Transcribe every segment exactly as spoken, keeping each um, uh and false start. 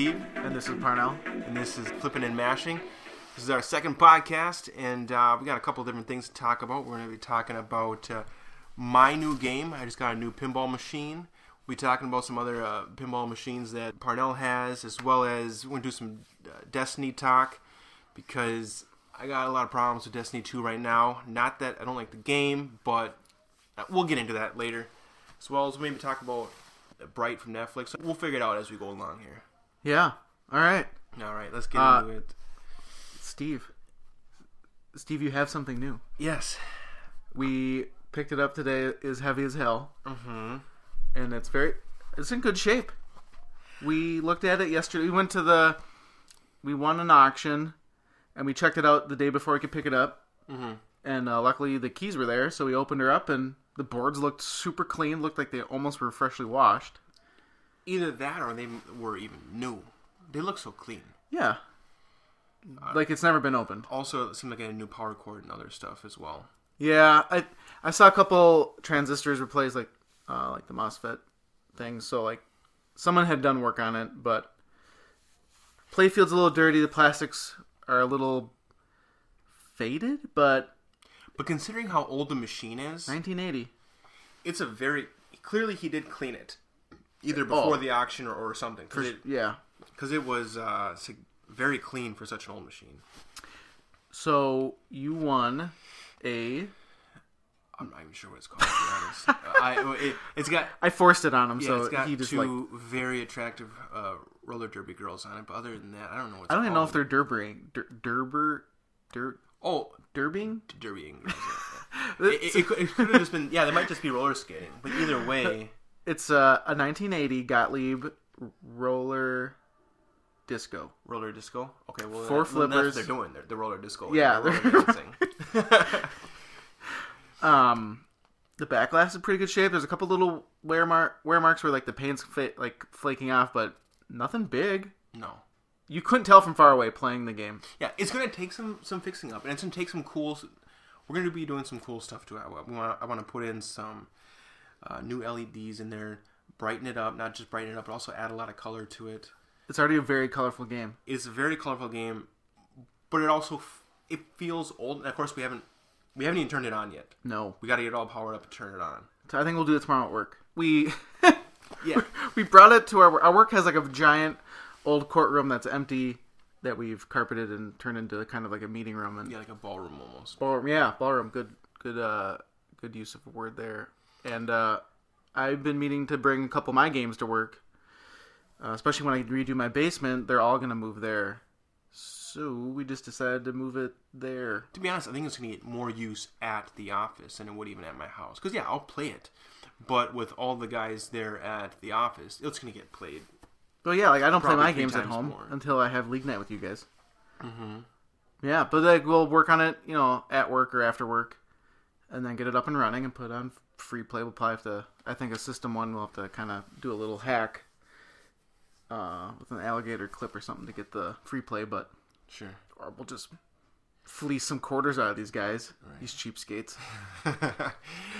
Steve, and this is Parnell, and this is Flipping and Mashing. This is our second podcast, and uh, we got a couple of different things to talk about. We're going to be talking about uh, my new game. I just got a new pinball machine. We'll be talking about some other uh, pinball machines that Parnell has, as well as we're going to do some uh, Destiny talk, because I got a lot of problems with Destiny two right now. Not that I don't like the game, but we'll get into that later. As well as maybe talk about Bright from Netflix. We'll figure it out as we go along here. Yeah. All right. All right. Let's get uh, into it. Steve. Steve, you have something new. Yes. We picked it up today. It's heavy as hell. Mm-hmm. And it's very... It's in good shape. We looked at it yesterday. We went to the... We won an auction. And we checked it out the day before we could pick it up. Mm-hmm. And uh, luckily the keys were there. So we opened her up and... The boards looked super clean, looked like they almost were freshly washed. Either that or they were even new. They look so clean. Yeah. Uh, like it's never been opened. Also, it seemed like I had a new power cord and other stuff as well. Yeah, I I saw a couple transistors replaced, like uh, like the MOSFET things. So like someone had done work on it, but playfield's a little dirty. The plastics are a little faded, but... But considering how old the machine is... nineteen eighty. It's a very... Clearly he did clean it. Either before oh. the auction or, or something. Cause it, yeah. Because it was uh, very clean for such an old machine. So you won a... I'm not even sure what it's called, to be honest. uh, I, it, it's got, I forced it on him, yeah, so it's got he just two like... very attractive uh, roller derby girls on it. But other than that, I don't know what's I don't even know if they're derbying. Der, derber... Der... Oh, derbying? Derbying. it, it, it could have just been, yeah, they might just be roller skating, but either way. It's a, a nineteen eighty Gottlieb roller disco. Roller disco? Okay, well, Four that, flippers. Well, that's what they're doing. They're, they're roller disco. Yeah. They're roller dancing. um, the back glass is in pretty good shape. There's a couple little wear, mar- wear marks where like the paint's fa- like flaking off, but nothing big. No. You couldn't tell from far away playing the game. Yeah, it's going to take some, some fixing up. And it's going to take some cool... We're going to be doing some cool stuff to it. We wanna, I want to put in some uh, new L E Ds in there, brighten it up, not just brighten it up, but also add a lot of color to it. It's already a very colorful game. It's a very colorful game, but it also it feels old. And of course, we haven't we haven't even turned it on yet. No. We got to get it all powered up and turn it on. So I think we'll do it tomorrow at work. We, yeah. we brought it to our... Our work has like a giant... old courtroom that's empty that we've carpeted and turned into kind of like a meeting room and yeah, like a ballroom almost. Ballroom, yeah, ballroom. Good, good, uh, good use of a word there. And uh, I've been meaning to bring a couple of my games to work, uh, especially when I redo my basement. They're all going to move there, so we just decided to move it there. To be honest, I think it's going to get more use at the office than it would even at my house. Because yeah, I'll play it, but with all the guys there at the office, it's going to get played. But yeah, like I don't Probably play my games at home more. Until I have league night with you guys. Mm-hmm. Yeah, but like we'll work on it, you know, at work or after work, and then get it up and running and put on free play. We'll probably have to. I think a system one will have to kind of do a little hack uh, with an alligator clip or something to get the free play. But sure, or we'll just fleece some quarters out of these guys, right. These cheapskates.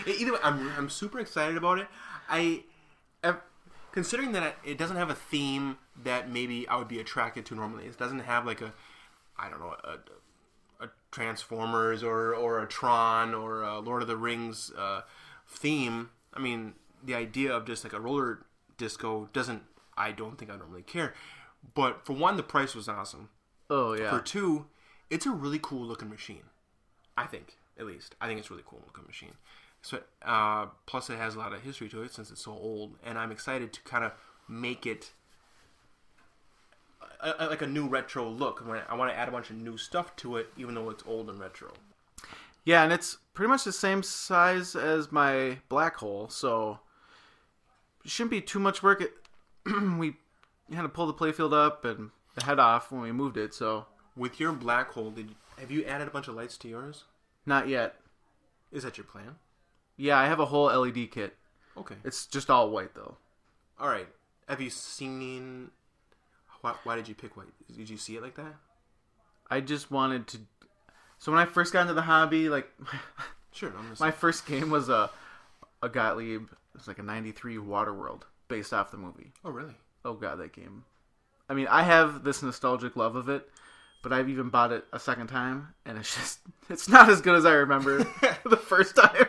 Either way, I'm I'm super excited about it. I. I've, Considering that it doesn't have a theme that maybe I would be attracted to normally. It doesn't have like a, I don't know, a, a Transformers or, or a Tron or a Lord of the Rings uh, theme. I mean, the idea of just like a roller disco doesn't, I don't think I normally care. But for one, the price was awesome. Oh, yeah. For two, it's a really cool looking machine. I think, at least. I think it's a really cool looking machine. So, uh, plus it has a lot of history to it since it's so old, and I'm excited to kind of make it a, a, like a new retro look. I want to add a bunch of new stuff to it, even though it's old and retro. Yeah, and it's pretty much the same size as my black hole, so it shouldn't be too much work. It, we had to pull the playfield up and the head off when we moved it. So, with your black hole, did you, have you added a bunch of lights to yours? Not yet. Is that your plan? Yeah, I have a whole L E D kit. Okay. It's just all white, though. All right. Have you seen... Why, why did you pick white? Did you see it like that? I just wanted to... So when I first got into the hobby, like... Sure. I'm just... My first game was a, a Gottlieb. It was like a ninety-three Waterworld based off the movie. Oh, really? Oh, God, that game. I mean, I have this nostalgic love of it, but I've even bought it a second time, and it's just, it's not as good as I remember the first time.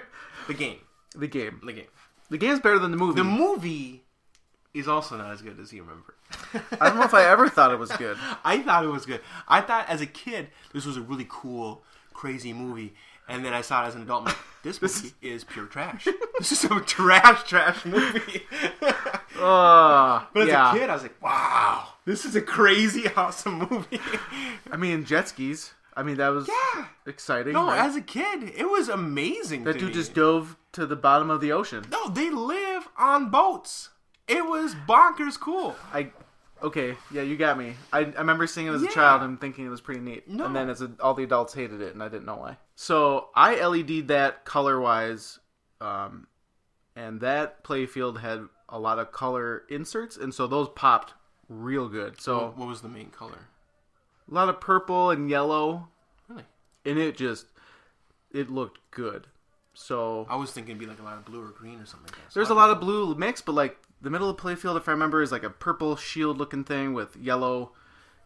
The game. The game. The game. The game's better than the movie. The movie is also not as good as you remember. I don't know if I ever thought it was good. I thought it was good. I thought as a kid, this was a really cool, crazy movie. And then I saw it as an adult. I'm like, this movie is pure trash. This is some trash, trash movie. uh, but as yeah. a kid, I was like, wow, this is a crazy, awesome movie. I mean, jet skis. I mean, that was yeah. exciting. No, right? As a kid, it was amazing. That to dude me. Just dove to the bottom of the ocean. No, they live on boats. It was bonkers cool. I okay, yeah, you got me. I, I remember seeing it as yeah. a child and thinking it was pretty neat. No. And then as a, all the adults hated it, and I didn't know why. So I L E D'd that color-wise, um, and that playfield had a lot of color inserts, and so those popped real good. So what was the main color? A lot of purple and yellow. Really? And it just, it looked good. So I was thinking it'd be like a lot of blue or green or something like that. So there's a lot of blue mix, but like the middle of the playfield, if I remember, is like a purple shield looking thing with yellow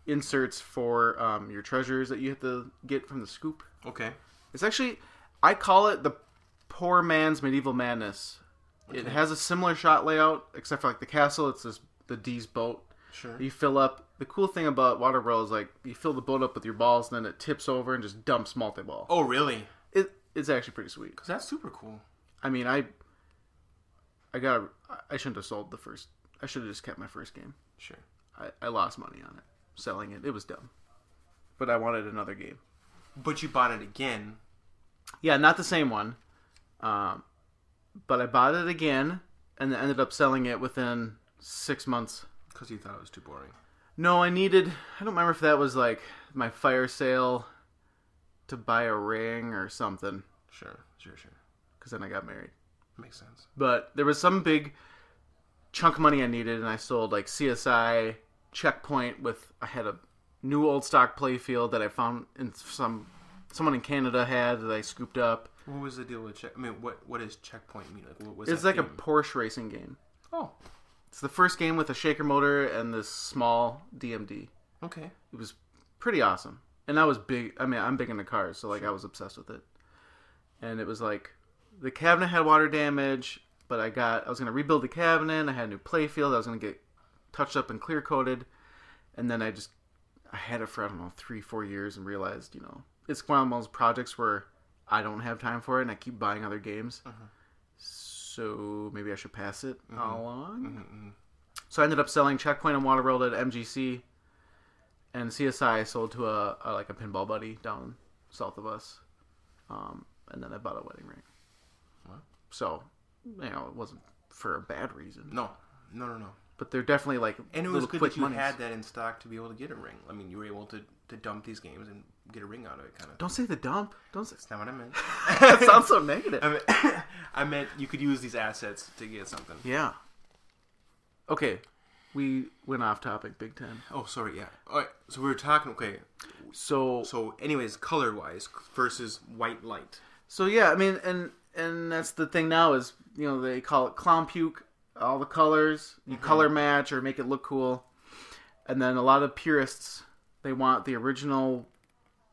inserts for um, your treasures that you have to get from the scoop. Okay. It's actually, I call it the poor man's Medieval Madness. Okay. It has a similar shot layout, except for like the castle, it's this, the D's boat. Sure. You fill up. The cool thing about Waterworld is like you fill the boat up with your balls and then it tips over and just dumps multi-ball. Oh, really? It It's actually pretty sweet. Because that's super cool. I mean, I... I got. I shouldn't have sold the first... I should have just kept my first game. Sure. I, I lost money on it. Selling it. It was dumb. But I wanted another game. But you bought it again. Yeah, not the same one. Um, but I bought it again and then ended up selling it within six months. Because you thought it was too boring. No, I needed... I don't remember if that was like my fire sale... to buy a ring or something. Sure, sure, sure. Because then I got married. Makes sense. But there was some big chunk of money I needed, and I sold like C S I Checkpoint with... I had a new old stock playfield that I found in some... someone in Canada had that I scooped up. What was the deal with Check... I mean, what what does Checkpoint mean? Like, what was it's like game? A Porsche racing game. Oh. It's the first game with a shaker motor and this small D M D. Okay. It was pretty awesome. And I was big, I mean, I'm big into cars, so, like, sure. I was obsessed with it. And it was, like, the cabinet had water damage, but I got, I was going to rebuild the cabinet, I had a new playfield, I was going to get touched up and clear-coated, and then I just, I had it for, I don't know, three, four years and realized, you know, it's one of those projects where I don't have time for it and I keep buying other games, mm-hmm. so maybe I should pass it mm-hmm. all along. Mm-hmm. So I ended up selling Checkpoint and Waterworld at M G C. And C S I sold to a, a like a pinball buddy down south of us, um, and then I bought a wedding ring. What? So, you know, it wasn't for a bad reason. No, no, no, no. But they're definitely like and it was good that you monies. Had that in stock to be able to get a ring. I mean, you were able to, to dump these games and get a ring out of it, kind of. Don't thing. Say the dump. Don't say. That's not what I meant. That sounds so negative. I meant, I meant you could use these assets to get something. Yeah. Okay. We went off topic big time. Oh, sorry, yeah. All right, so we were talking, okay. So, so anyways, color-wise versus white light. So, yeah, I mean, and and that's the thing now is, you know, they call it clown puke, all the colors. You mm-hmm. color match or make it look cool. And then a lot of purists, they want the original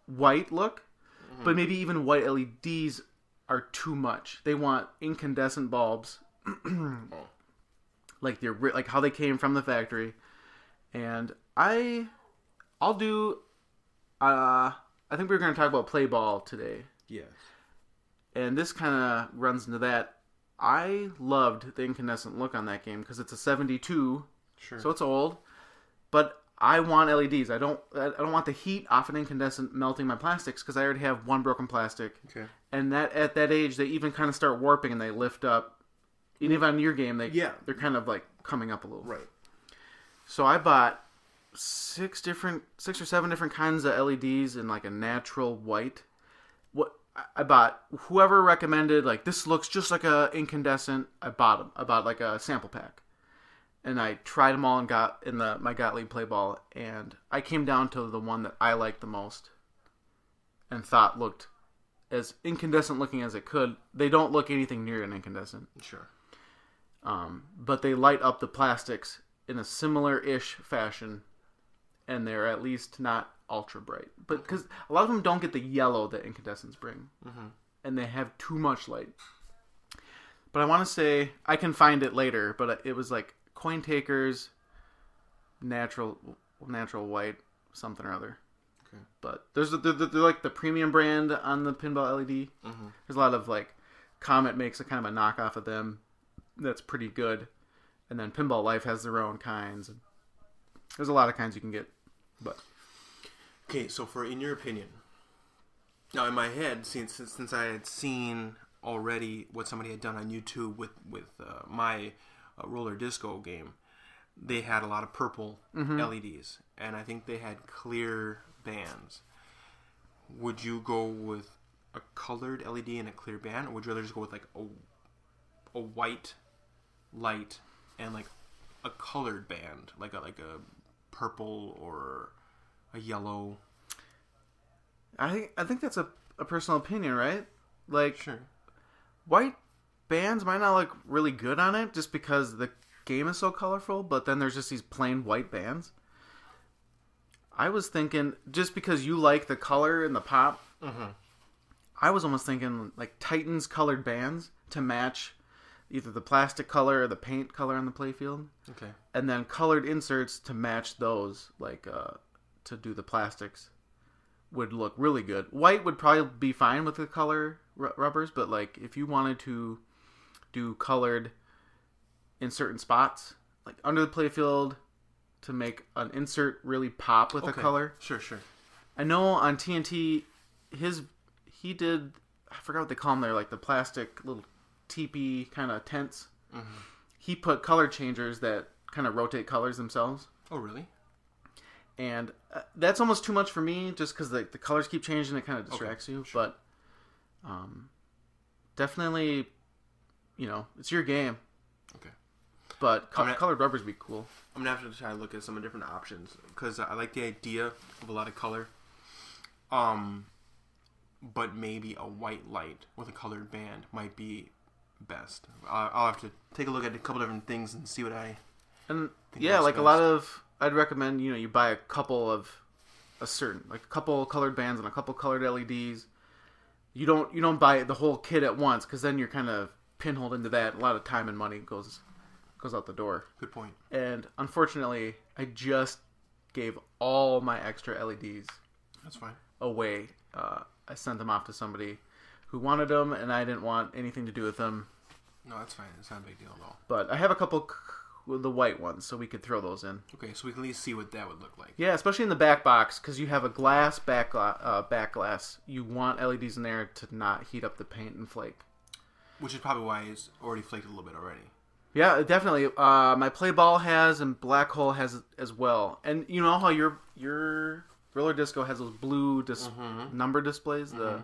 white look. Mm-hmm. But maybe even white L E Ds are too much. They want incandescent bulbs. oh. Like the like how they came from the factory, and I, I'll do. Uh, I think we we're going to talk about play ball today. Yes. And this kind of runs into that. I loved the incandescent look on that game because it's a seventy-two, sure. So it's old. But I want L E Ds. I don't. I don't want the heat off an incandescent melting my plastics because I already have one broken plastic. Okay. And that at that age they even kind of start warping and they lift up. And even on your game, they, yeah. they're kind of, like, coming up a little. Right. So I bought six different, six or seven different kinds of L E Ds in, like, a natural white. What I bought, whoever recommended, like, this looks just like a incandescent, I bought them. I bought, like, a sample pack. And I tried them all and got in the my Gottlieb play ball. And I came down to the one that I liked the most and thought looked as incandescent looking as it could. They don't look anything near an incandescent. Sure. Um, but they light up the plastics in a similar-ish fashion and they're at least not ultra bright. But because a lot of them don't get the yellow that incandescents bring, mm-hmm. and they have too much light. But I want to say I can find it later. But it was like Coin Takers, natural, natural white, something or other. Okay. But there's the, they're, they're like the premium brand on the pinball L E D. Mm-hmm. There's a lot of like Comet makes a kind of a knockoff of them. That's pretty good. And then Pinball Life has their own kinds. There's a lot of kinds you can get. But okay, so for in your opinion, now in my head, since since I had seen already what somebody had done on YouTube with with uh, my uh, roller disco game, they had a lot of purple mm-hmm. L E Ds, and I think they had clear bands. Would you go with a colored L E D and a clear band, or would you rather just go with like a a white light and like a colored band, like a like a purple or a yellow? I think I think that's a, a personal opinion, right? Like, sure. White bands might not look really good on it just because the game is so colorful, but then there's just these plain white bands. I was thinking, just because you like the color and the pop, mm-hmm. I was almost thinking like Titans colored bands to match either the plastic color or the paint color on the playfield. Okay. And then colored inserts to match those, like uh, to do the plastics, would look really good. White would probably be fine with the color r- rubbers, but like if you wanted to do colored in certain spots, like under the playfield, to make an insert really pop with okay. a color. Sure, sure. I know on T N T, his he did, I forgot what they call them there, like the plastic little teepee kind of tents. Mm-hmm. He put color changers that kind of rotate colors themselves. Oh, really? And uh, that's almost too much for me, just because the, the colors keep changing, it kind of distracts okay, you. Sure. But um, definitely, you know, it's your game. Okay. But co- gonna, colored rubbers would be cool. I'm going to have to try to look at some different options, because I like the idea of a lot of color. Um, but maybe a white light with a colored band might be best. I'll, I'll have to take a look at a couple different things and see what I and think yeah, like best. A lot of... I'd recommend, you know, you buy a couple of a certain, like a couple colored bands and a couple colored L E Ds. You don't you don't buy the whole kit at once, because then you're kind of pinholed into that. A lot of time and money goes goes out the door. Good point. And unfortunately, I just gave all my extra L E Ds. That's fine. Away. Uh, I sent them off to somebody who wanted them, and I didn't want anything to do with them. No, that's fine. It's not a big deal at all. But I have a couple... the white ones, so we could throw those in. Okay, so we can at least see what that would look like. Yeah, especially in the back box, because you have a glass back, uh, back glass. You want L E Ds in there to not heat up the paint and flake. Which is probably why it's already flaked a little bit already. Yeah, definitely. Uh, my Play Ball has, and Black Hole has as well. And you know how your your roller disco has those blue dis- mm-hmm. number displays? Mm-hmm. The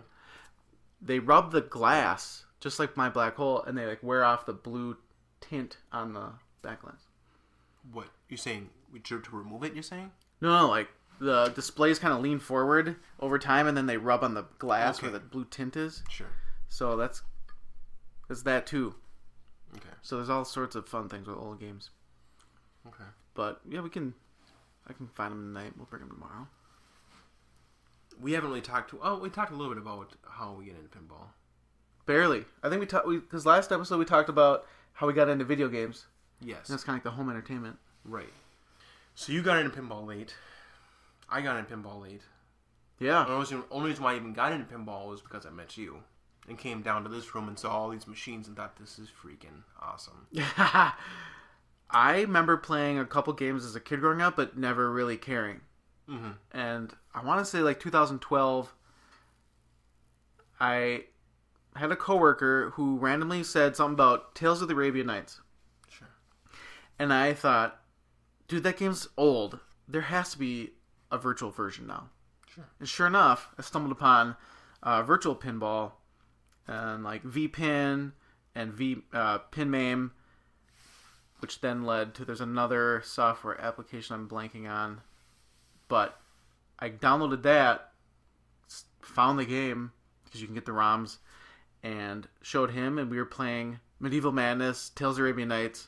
They rub the glass, just like my Black Hole, and they like wear off the blue tint on the... backlight. What you're saying? To remove it? You're saying? No, no. Like the displays kind of lean forward over time, and then they rub on the glass okay. where the blue tint is. Sure. So that's that's that too. Okay. So there's all sorts of fun things with old games. Okay. But yeah, we can. I can find them tonight. We'll bring them tomorrow. We haven't really talked to. Oh, we talked a little bit about how we get into pinball. Barely. I think we talked. We because last episode we talked about how we got into video games. Yes. And that's kind of like the home entertainment. Right. So you got into pinball late. I got into pinball late. Yeah. The only reason why I even got into pinball was because I met you and came down to this room and saw all these machines and thought, this is freaking awesome. I remember playing a couple games as a kid growing up, but never really caring. Mm-hmm. And I want to say like two thousand twelve, I had a coworker who randomly said something about Tales of the Arabian Nights. And I thought, dude, that game's old. There has to be a virtual version now. Sure. And sure enough, I stumbled upon uh, virtual pinball and like V-Pin and V uh, PinMame, which then led to there's another software application I'm blanking on. But I downloaded that, found the game because you can get the ROMs, and showed him, and we were playing Medieval Madness, Tales of Arabian Nights,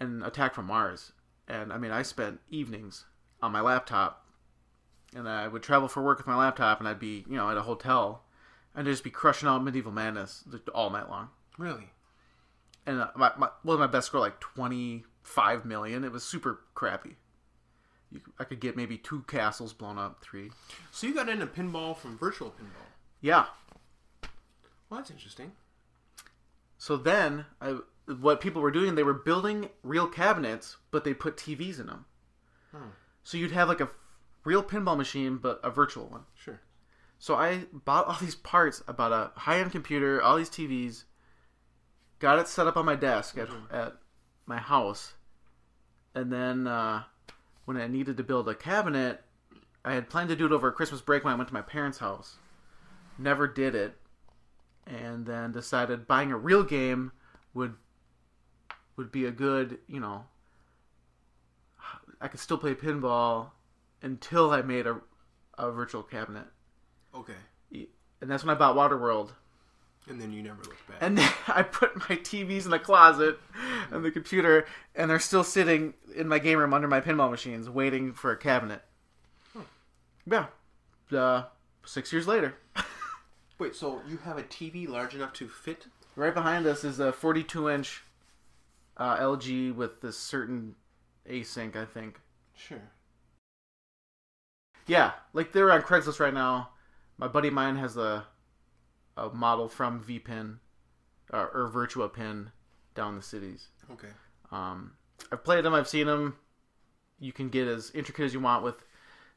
and Attack from Mars. And I mean, I spent evenings on my laptop, and I would travel for work with my laptop, and I'd be, you know, at a hotel, and I'd just be crushing out Medieval Madness all night long. Really? And my, my well, my best score like twenty-five million. It was super crappy. You, I could get maybe two castles blown up, three. So you got into pinball from virtual pinball. Yeah. Well, that's interesting. So then, I, what people were doing, they were building real cabinets, but they put T Vs in them. Hmm. So you'd have like a real pinball machine, but a virtual one. Sure. So I bought all these parts. I bought a high-end computer, all these T Vs, got it set up on my desk at mm-hmm. at my house, and then uh, when I needed to build a cabinet, I had planned to do it over Christmas break when I went to my parents' house. Never did it, and then decided buying a real game would would be a good, you know, I could still play pinball until I made a, a virtual cabinet. Okay. And that's when I bought Waterworld. And then you never looked back. And then I put my T Vs in the closet mm-hmm. and the computer, and they're still sitting in my game room under my pinball machines waiting for a cabinet. Oh. Yeah. Uh, six years later. Wait, so you have a T V large enough to fit? Right behind us is a forty-two inch uh, L G with this certain async, I think. Sure. Yeah, like they're on Craigslist right now. My buddy of mine has a a model from V-Pin uh, or Virtuapin down the cities. Okay. Um, I've played them. I've seen them. You can get as intricate as you want with.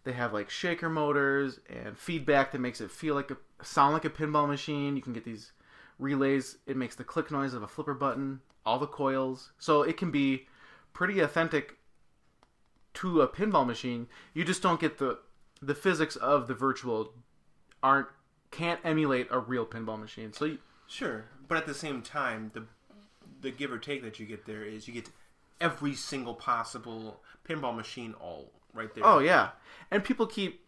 They have like shaker motors and feedback that makes it feel like a sound like a pinball machine. You can get these relays. It makes the click noise of a flipper button. All the coils. So it can be pretty authentic to a pinball machine. You just don't get the the physics of the virtual. Aren't can't emulate a real pinball machine. So you, sure, but at the same time, the the give or take that you get there is you get every single possible pinball machine all right there. Oh yeah, and people keep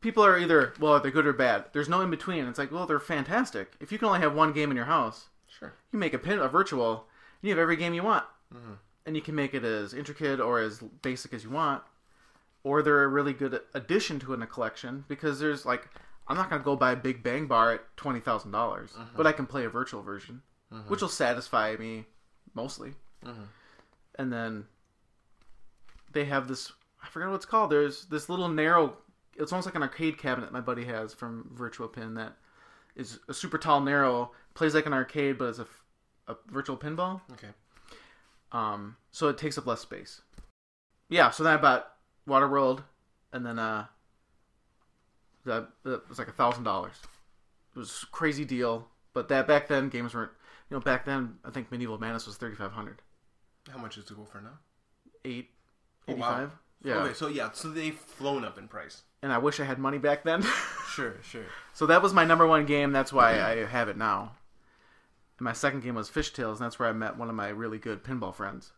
people are either well are they good or bad. There's no in between. It's like well they're fantastic. If you can only have one game in your house, sure, you make a pin a virtual. You have every game you want, mm-hmm. and you can make it as intricate or as basic as you want, or they're a really good addition to in a collection because there's like. I'm not going to go buy a Big Bang Bar at twenty thousand dollars, mm-hmm. but I can play a virtual version, mm-hmm. which will satisfy me mostly. Mm-hmm. And then they have this, I forget what it's called. There's this little narrow, it's almost like an arcade cabinet my buddy has from Virtuapin that is a super tall, narrow, plays like an arcade, but it's a, a virtual pinball. Okay. Um, so it takes up less space. Yeah, so then I bought Waterworld and then... uh. That it was like a thousand dollars. It was a crazy deal, but that back then games weren't. You know, back then I think Medieval Madness was thirty five hundred. How much is it go for now? Eight, oh, eighty five. Wow. Yeah. Okay, so yeah, so they've flown up in price. And I wish I had money back then. Sure, sure. So that was my number one game. That's why mm-hmm. I have it now. And my second game was Fishtails, and that's where I met one of my really good pinball friends.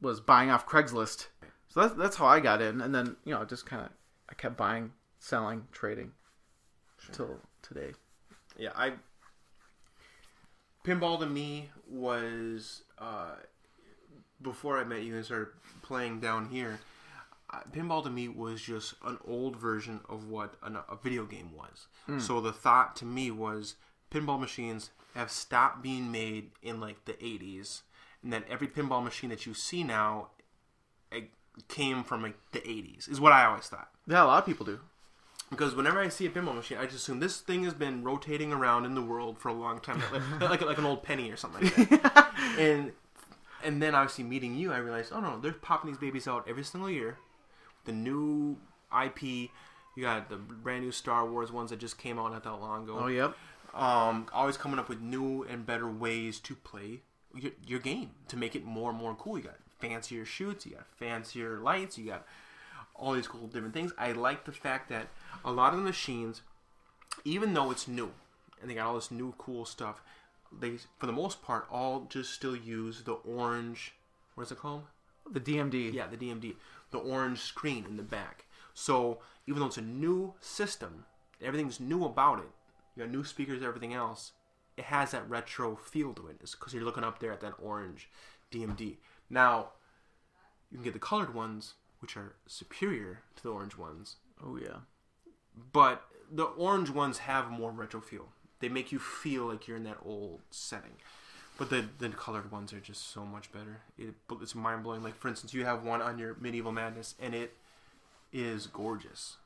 Was buying off Craigslist. So that's that's how I got in, and then you know just kind of I kept buying. Selling, trading, sure. till today. Yeah, I pinball to me was uh, before I met you and started playing down here. Uh, pinball to me was just an old version of what an, a video game was. Mm. So the thought to me was pinball machines have stopped being made in like the eighties, and that every pinball machine that you see now it came from like the eighties. Is what I always thought. Yeah, a lot of people do. Because whenever I see a pinball machine, I just assume this thing has been rotating around in the world for a long time, like like, like an old penny or something like that. Yeah. And and then obviously meeting you, I realized, oh no, they're popping these babies out every single year. The new I P, you got the brand new Star Wars ones that just came out not that long ago. Oh yep. Um, always coming up with new and better ways to play your, your game to make it more and more cool. You got fancier shoots, you got fancier lights, you got. All these cool different things. I like the fact that a lot of the machines, even though it's new, and they got all this new cool stuff, they, for the most part, all just still use the orange, what is it called? The D M D. Yeah, the D M D. The orange screen in the back. So, even though it's a new system, everything's new about it, you got new speakers, everything else, it has that retro feel to it. It's because you're looking up there at that orange D M D. Now, you can get the colored ones, which are superior to the orange ones. Oh, yeah. But the orange ones have more retro feel. They make you feel like you're in that old setting. But the, the colored ones are just so much better. It, it's mind-blowing. Like, for instance, you have one on your Medieval Madness, and it is gorgeous.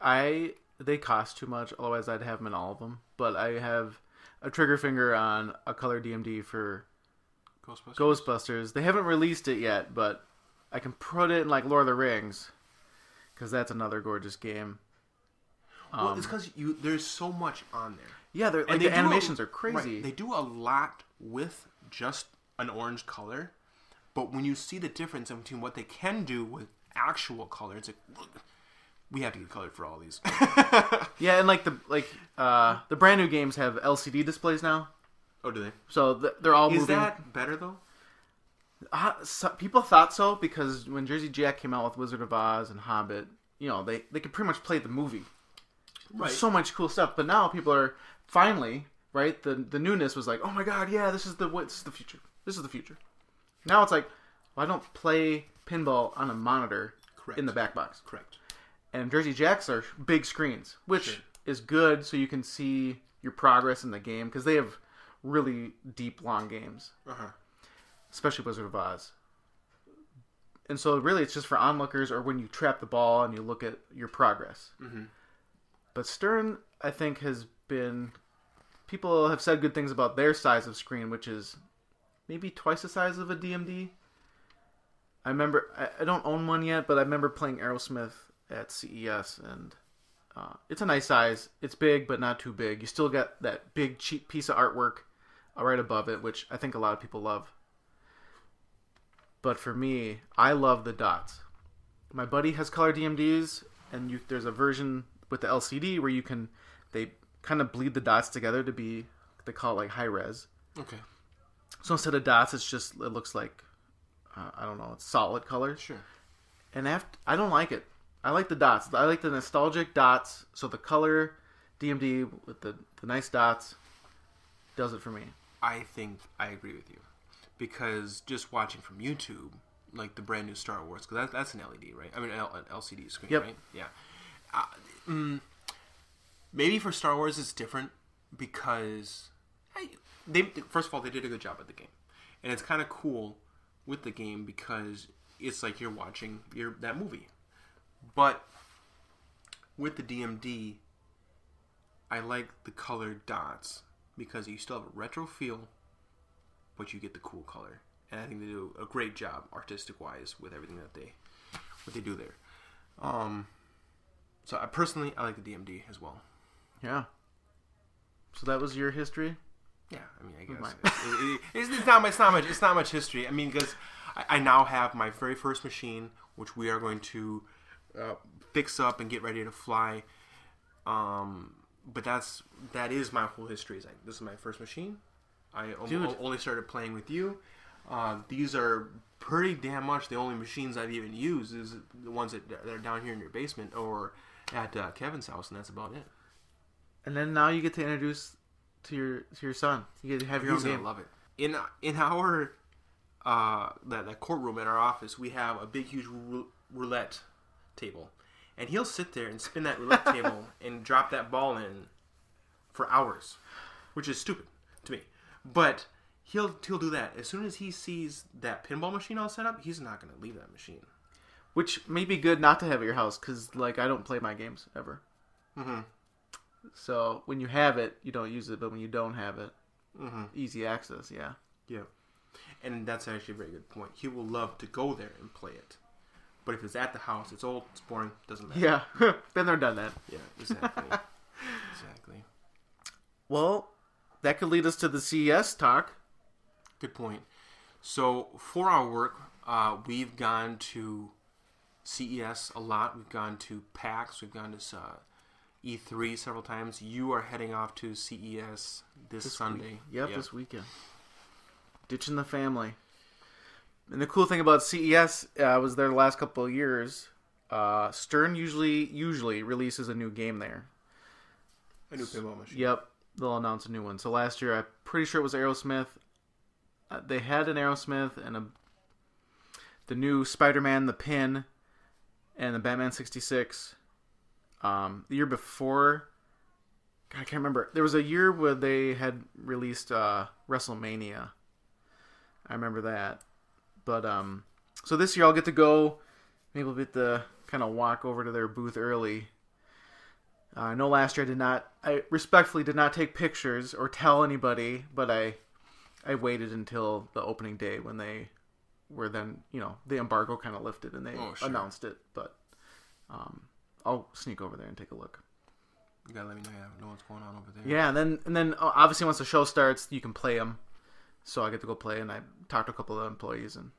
I... They cost too much, otherwise I'd have them in all of them. But I have a trigger finger on a color D M D for Ghostbusters. Ghostbusters. They haven't released it yet, but I can put it in like Lord of the Rings, because that's another gorgeous game. Um, well, it's because you there's so much on there. Yeah, they're, like, the animations a, are crazy. Right, they do a lot with just an orange color, but when you see the difference between what they can do with actual color, it's like... We have to get colored for all these. Yeah, and like the like uh, the brand new games have L C D displays now. Oh, do they? So th- they're all. Is moving. That better though? Uh, so, people thought so because when Jersey Jack came out with Wizard of Oz and Hobbit, you know they, they could pretty much play the movie. Right. So much cool stuff, but now people are finally right. The the newness was like, oh my god, yeah, this is the this is the future. This is the future. Now it's like, well, I don't play pinball on a monitor. Correct. In the back box. Correct. And Jersey Jacks are big screens, which sure. is good, so you can see your progress in the game, because they have really deep, long games. Uh-huh. Especially Wizard of Oz. And so really it's just for onlookers or when you trap the ball and you look at your progress. Mm-hmm. But Stern, I think, has been... People have said good things about their size of screen, which is maybe twice the size of a D M D. I remember... I, I don't own one yet, but I remember playing Aerosmith... at C E S, and uh, it's a nice size. It's big, but not too big. You still got that big, cheap piece of artwork right above it, which I think a lot of people love. But for me, I love the dots. My buddy has color D M Ds, and you, there's a version with the L C D where you can, they kind of bleed the dots together to be, they call it like high res. Okay. So instead of dots, it's just, it looks like, uh, I don't know, it's solid color. Sure. And after, I don't like it. I like the dots. I like the nostalgic dots. So the color D M D with the, the nice dots does it for me. I think I agree with you. Because just watching from YouTube, like the brand new Star Wars, because that, that's an L E D, right? I mean, an L C D screen, yep. Right? Yeah. Uh, mm, maybe for Star Wars it's different because, I, they first of all, they did a good job at the game. And it's kind of cool with the game because it's like you're watching your that movie. But with the D M D, I like the colored dots because you still have a retro feel, but you get the cool color. And I think they do a great job, artistic-wise, with everything that they what they do there. Um, so I personally, I like the D M D as well. Yeah. So that was your history? Yeah, I mean, I guess. it, it, it, it's, not, it's, not much, it's not much history. I mean, because I, I now have my very first machine, which we are going to... Uh, fix up and get ready to fly, um, but that's that is my whole history. It's like, this is my first machine. I o- only started playing with you. Uh, these are pretty damn much the only machines I've even used is the ones that, that are down here in your basement or at uh, Kevin's house, and that's about it. And then now you get to introduce to your to your son. You get to have your He's own game. I love it. In in our uh, that that courtroom at our office, we have a big huge rou- roulette. table, and he'll sit there and spin that roulette table and drop that ball in for hours, which is stupid to me. But he'll he'll do that. As soon as he sees that pinball machine all set up, he's not going to leave that machine. Which may be good not to have at your house, because like I don't play my games ever. Mm-hmm. So when you have it, you don't use it, but when you don't have it, mm-hmm. easy access. Yeah. Yeah. And that's actually a very good point. He will love to go there and play it. But if it's at the house, it's old, it's boring, doesn't matter. Yeah, been there, done that. Yeah, exactly. exactly. Well, that could lead us to the C E S talk. Good point. So, for our work, uh, we've gone to C E S a lot. We've gone to PAX. We've gone to uh, E three several times. You are heading off to C E S this, this Sunday. Week. Yep, yep, this weekend. Ditching the family. And the cool thing about C E S uh, was their last couple of years, uh, Stern usually usually releases a new game there. A new pinball machine. Yep, they'll announce a new one. So last year, I'm pretty sure it was Aerosmith. Uh, they had an Aerosmith and a... the new Spider-Man, the Pin, and the Batman sixty-six. Um, the year before, God, I can't remember. There was a year where they had released uh, WrestleMania. I remember that. But um, so this year I'll get to go. Maybe I'll get to kind of walk over to their booth early. Uh, I know last year I did not. I respectfully did not take pictures or tell anybody, but I, I waited until the opening day when they were then, you know, the embargo kind of lifted and they oh, sure. announced it. But um, I'll sneak over there and take a look. You gotta let me know, know what's going on over there. Yeah, and then and then obviously once the show starts, you can play them. So I get to go play, and I talked to a couple of the employees. And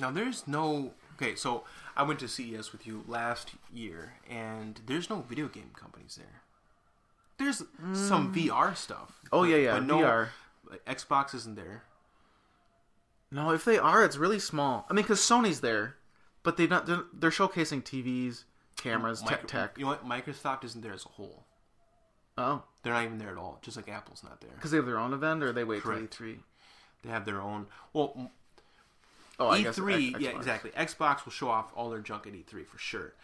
now there's no. Okay, so I went to C E S with you last year, and there's no video game companies there. There's mm. some V R stuff. Oh, but, yeah, yeah, but no, V R. Xbox isn't there. No, if they are, it's really small. I mean, because Sony's there, but they're not. They're, they're showcasing T Vs, cameras, Micro, tech, tech. You know what? Microsoft isn't there as a whole. Oh. They're not even there at all, just like Apple's not there. Because they have their own event, or they wait Correct. till E three? They have their own. Well... Oh, I E three, guess yeah, exactly. Xbox will show off all their junk at E three for sure,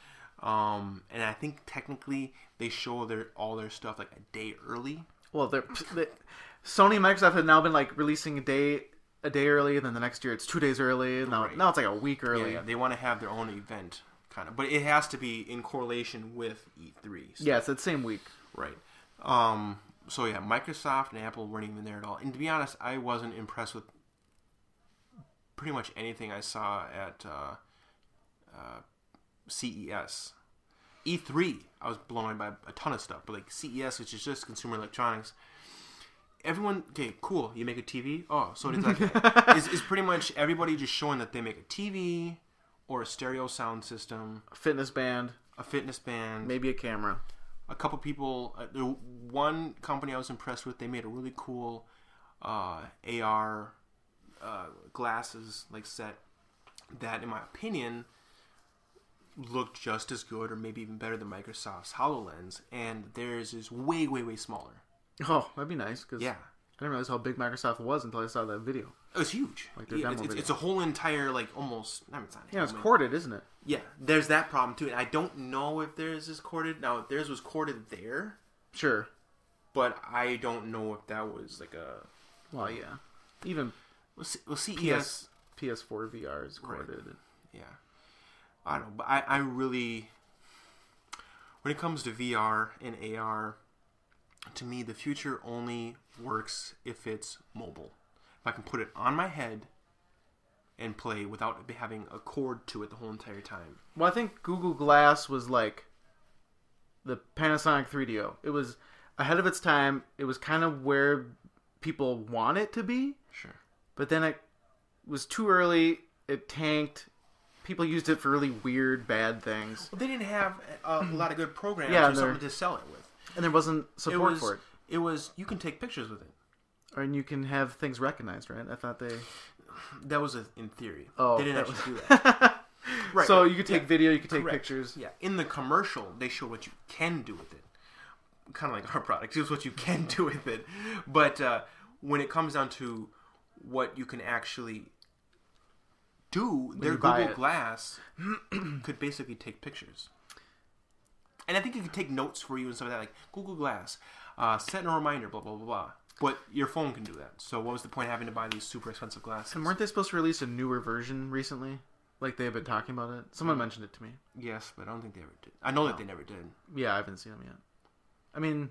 um, and I think technically they show their all their stuff like a day early. Well, they're, they, Sony and Microsoft have now been like releasing a day a day early, and then the next year it's two days early, and now right. now it's like a week early. Yeah, yeah. They want to have their own event kind of, but it has to be in correlation with E three. So. Yeah, it's that same week, right? Um, so yeah, Microsoft and Apple weren't even there at all, and to be honest, I wasn't impressed with. Pretty much anything I saw at uh, uh, C E S. E three, I was blown away by a ton of stuff, but like C E S, which is just consumer electronics, everyone, okay, cool, you make a T V? Oh, so did that guy. It's, it's pretty much everybody just showing that they make a T V or a stereo sound system. A fitness band. A fitness band. Maybe a camera. A couple people, uh, the one company I was impressed with, they made a really cool uh, A R Uh, glasses like set that in my opinion looked just as good or maybe even better than Microsoft's HoloLens, and theirs is way way way smaller. Oh, that'd be nice, because yeah, I didn't realize how big Microsoft was until I saw that video. It was huge. Like their yeah, demo it's, video. It's a whole entire like almost I mean, it's not yeah it's corded, isn't it? Yeah, there's that problem too, and I don't know if theirs is corded. Now if theirs was corded there, sure, but I don't know if that was like a well yeah even Well, C E S... P S four V R is corded. Right. Yeah. I don't know, but I, I really... When it comes to V R and A R, to me, the future only works if it's mobile. If I can put it on my head and play without having a cord to it the whole entire time. Well, I think Google Glass was like the Panasonic three D O. It was ahead of its time. It was kind of where people want it to be. Sure. But then it was too early. It tanked. People used it for really weird, bad things. Well, they didn't have a, a lot of good programs yeah, or something to sell it with. And there wasn't support it was, for it. It was, you can take pictures with it. And you can have things recognized, right? I thought they... That was a, in theory. Oh, they didn't actually was... do that. Right. So you could take yeah. video, you could take Correct. pictures. Yeah. In the commercial, they show what you can do with it. Kind of like our product. Here's what you can do with it. But uh, when it comes down to... what you can actually do, their Google Glass could basically take pictures. And I think it could take notes for you and stuff like that, like Google Glass, uh, set a reminder, blah, blah, blah, blah. But your phone can do that. So what was the point of having to buy these super expensive glasses? And weren't they supposed to release a newer version recently? Like they've been talking about it? Someone mm-hmm. mentioned it to me. Yes, but I don't think they ever did. I know no. that they never did. Yeah, I haven't seen them yet. I mean...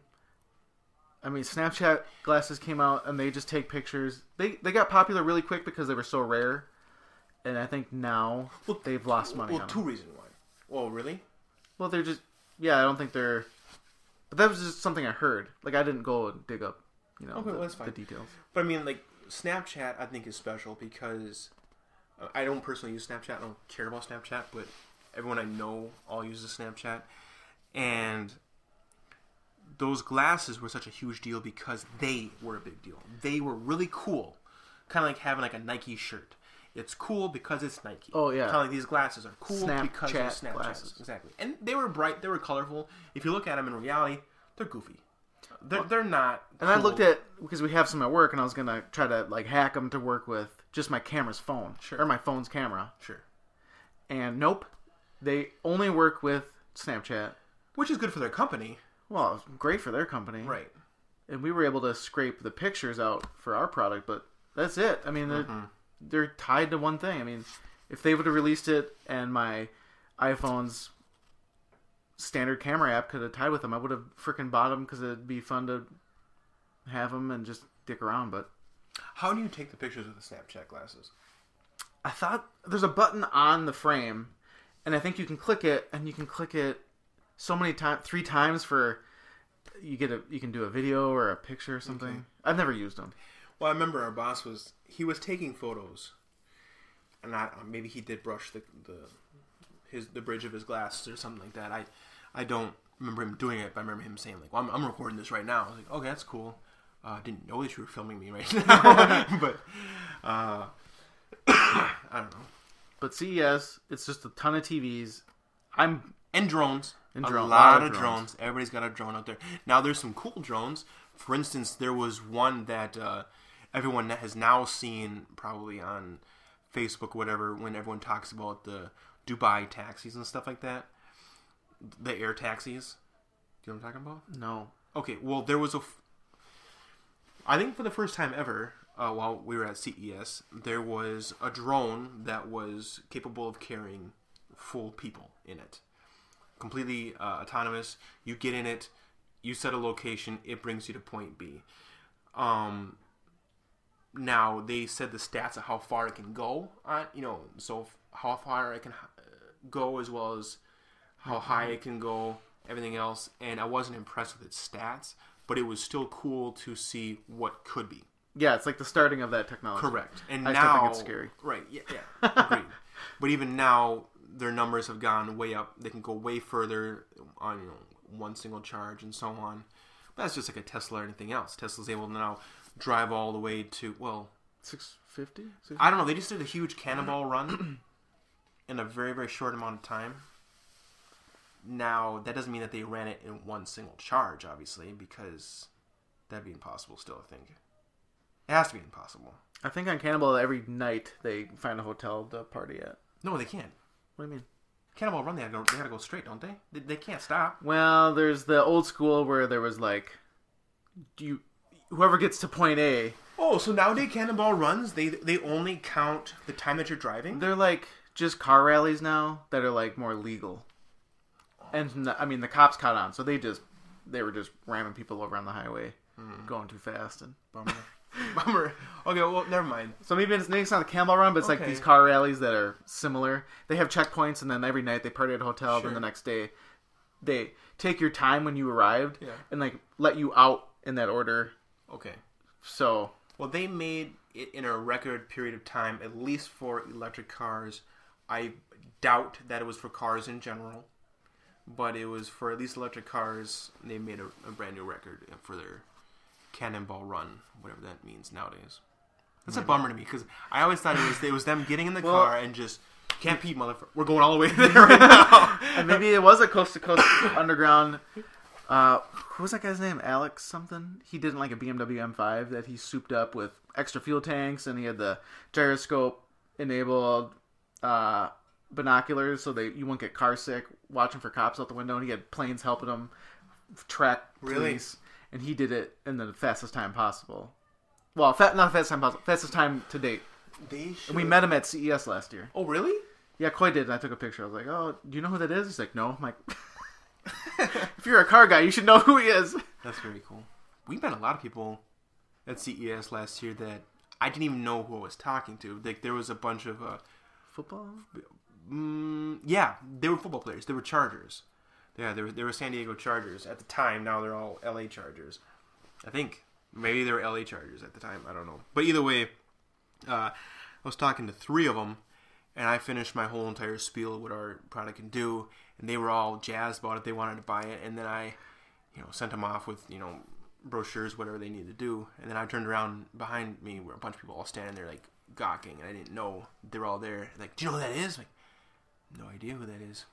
I mean, Snapchat glasses came out, and they just take pictures. They they got popular really quick because they were so rare, and I think now well, they've lost money well, on two them. Reasons why. Well, really? Well, they're just... Yeah, I don't think they're... But that was just something I heard. Like, I didn't go and dig up, you know, okay, the, well, that's fine. the details. But, I mean, like, Snapchat, I think, is special because... I don't personally use Snapchat. I don't care about Snapchat, but everyone I know all uses Snapchat. And... those glasses were such a huge deal because they were a big deal. They were really cool. Kind of like having like a Nike shirt. It's cool because it's Nike. Oh, yeah. Kind of like these glasses are cool Snapchat because of Snapchat. Glasses. Exactly. And they were bright. They were colorful. If you look at them in reality, they're goofy. They're, they're not. And cool. I looked at, because we have some at work, and I was going to try to like hack them to work with just my camera's phone. Sure. Or my phone's camera. Sure. And nope. They only work with Snapchat. Which is good for their company. Well, it's great for their company. Right. And we were able to scrape the pictures out for our product, but that's it. I mean, they're, mm-hmm. they're tied to one thing. I mean, if they would have released it and my iPhone's standard camera app could have tied with them, I would have freaking bought them because it'd be fun to have them and just dick around. But how do you take the pictures with the Snapchat glasses? I thought there's a button on the frame, and I think you can click it, and you can click it so many times, three times for you get a you can do a video or a picture or something. Okay. I've never used them. Well, I remember our boss was he was taking photos, and I maybe he did brush the the his the bridge of his glass or something like that. I I don't remember him doing it, but I remember him saying like, "Well, I'm, I'm recording this right now." I was like, "Okay, that's cool." Uh, didn't know that you were filming me right now, but uh, I don't know. But C E S, it's just a ton of T Vs. I'm and drones. And drone, a lot, lot of drones. drones. Everybody's got a drone out there. Now, there's some cool drones. For instance, there was one that uh, everyone has now seen probably on Facebook, whatever, when everyone talks about the Dubai taxis and stuff like that. The air taxis. Do you know what I'm talking about? No. Okay, well, there was a... F- I think for the first time ever, uh, while we were at C E S, there was a drone that was capable of carrying full people in it. Completely uh, autonomous. You get in it, you set a location, it brings you to point B. Um, now, they said the stats of how far it can go, on, you know, so how far it can go as well as how high it can go, everything else, and I wasn't impressed with its stats, but it was still cool to see what could be. Yeah, it's like the starting of that technology. Correct. And I now, still think it's scary. Right, yeah, yeah, agreed. But even now, their numbers have gone way up. They can go way further on, you know, one single charge and so on. But that's just like a Tesla or anything else. Tesla's able to now drive all the way to, well... six fifty? six fifty? I don't know. They just did a huge Cannonball run in a very, very short amount of time. Now, that doesn't mean that they ran it in one single charge, obviously, because that'd be impossible still, I think. It has to be impossible. I think on Cannonball, every night they find a hotel to party at. No, they can't. What do you mean? Cannonball Run, they gotta, go, they gotta go straight, don't they? they? They can't stop. Well, there's the old school where there was like, do you, whoever gets to point A. Oh, so nowadays Cannonball Runs, they they only count the time that you're driving? They're like just car rallies now that are like more legal. And I mean, the cops caught on, so they just, they were just ramming people over on the highway, mm. going too fast and bummer. Bummer. Okay, well, never mind. So maybe it's, maybe it's not the Cannonball Run, but it's okay. Like these car rallies that are similar. They have checkpoints, and then every night they party at a hotel. Sure. Then the next day, they take your time when you arrived, yeah. and like let you out in that order. Okay. So well, they made it in a record period of time, at least for electric cars. I doubt that it was for cars in general, but it was for at least electric cars. They made a, a brand new record for their Cannonball Run, whatever that means nowadays. That's a bummer to me, because I always thought it was it was them getting in the well, car and just, can't pee, motherfucker. We're going all the way there right now. And maybe it was a coast-to-coast underground. Uh, who was that guy's name? Alex something? He didn't like a B M W M five that he souped up with extra fuel tanks, and he had the gyroscope-enabled uh, binoculars so they you wouldn't get car sick, watching for cops out the window, and he had planes helping him track police. Really? And he did it in the fastest time possible. Well, fa- not fastest time possible. Fastest time to date. They should... And we met him at C E S last year. Oh, really? Yeah, Coy did. And I took a picture. I was like, oh, do you know who that is? He's like, no. I'm like, if you're a car guy, you should know who he is. That's very cool. We met a lot of people at C E S last year that I didn't even know who I was talking to. Like, there was a bunch of... Uh, football? Mm, yeah, they were football players. They were Chargers. Yeah, there were, there were San Diego Chargers at the time. Now they're all L A. Chargers. I think. Maybe they were L A. Chargers at the time. I don't know. But either way, uh, I was talking to three of them, and I finished my whole entire spiel of what our product can do, and they were all jazzed about it. They wanted to buy it, and then I you know, sent them off with you know brochures, whatever they needed to do, and then I turned around behind me where a bunch of people all standing there like gawking, and I didn't know they were all there. Like, do you know who that is? Like, no idea who that is.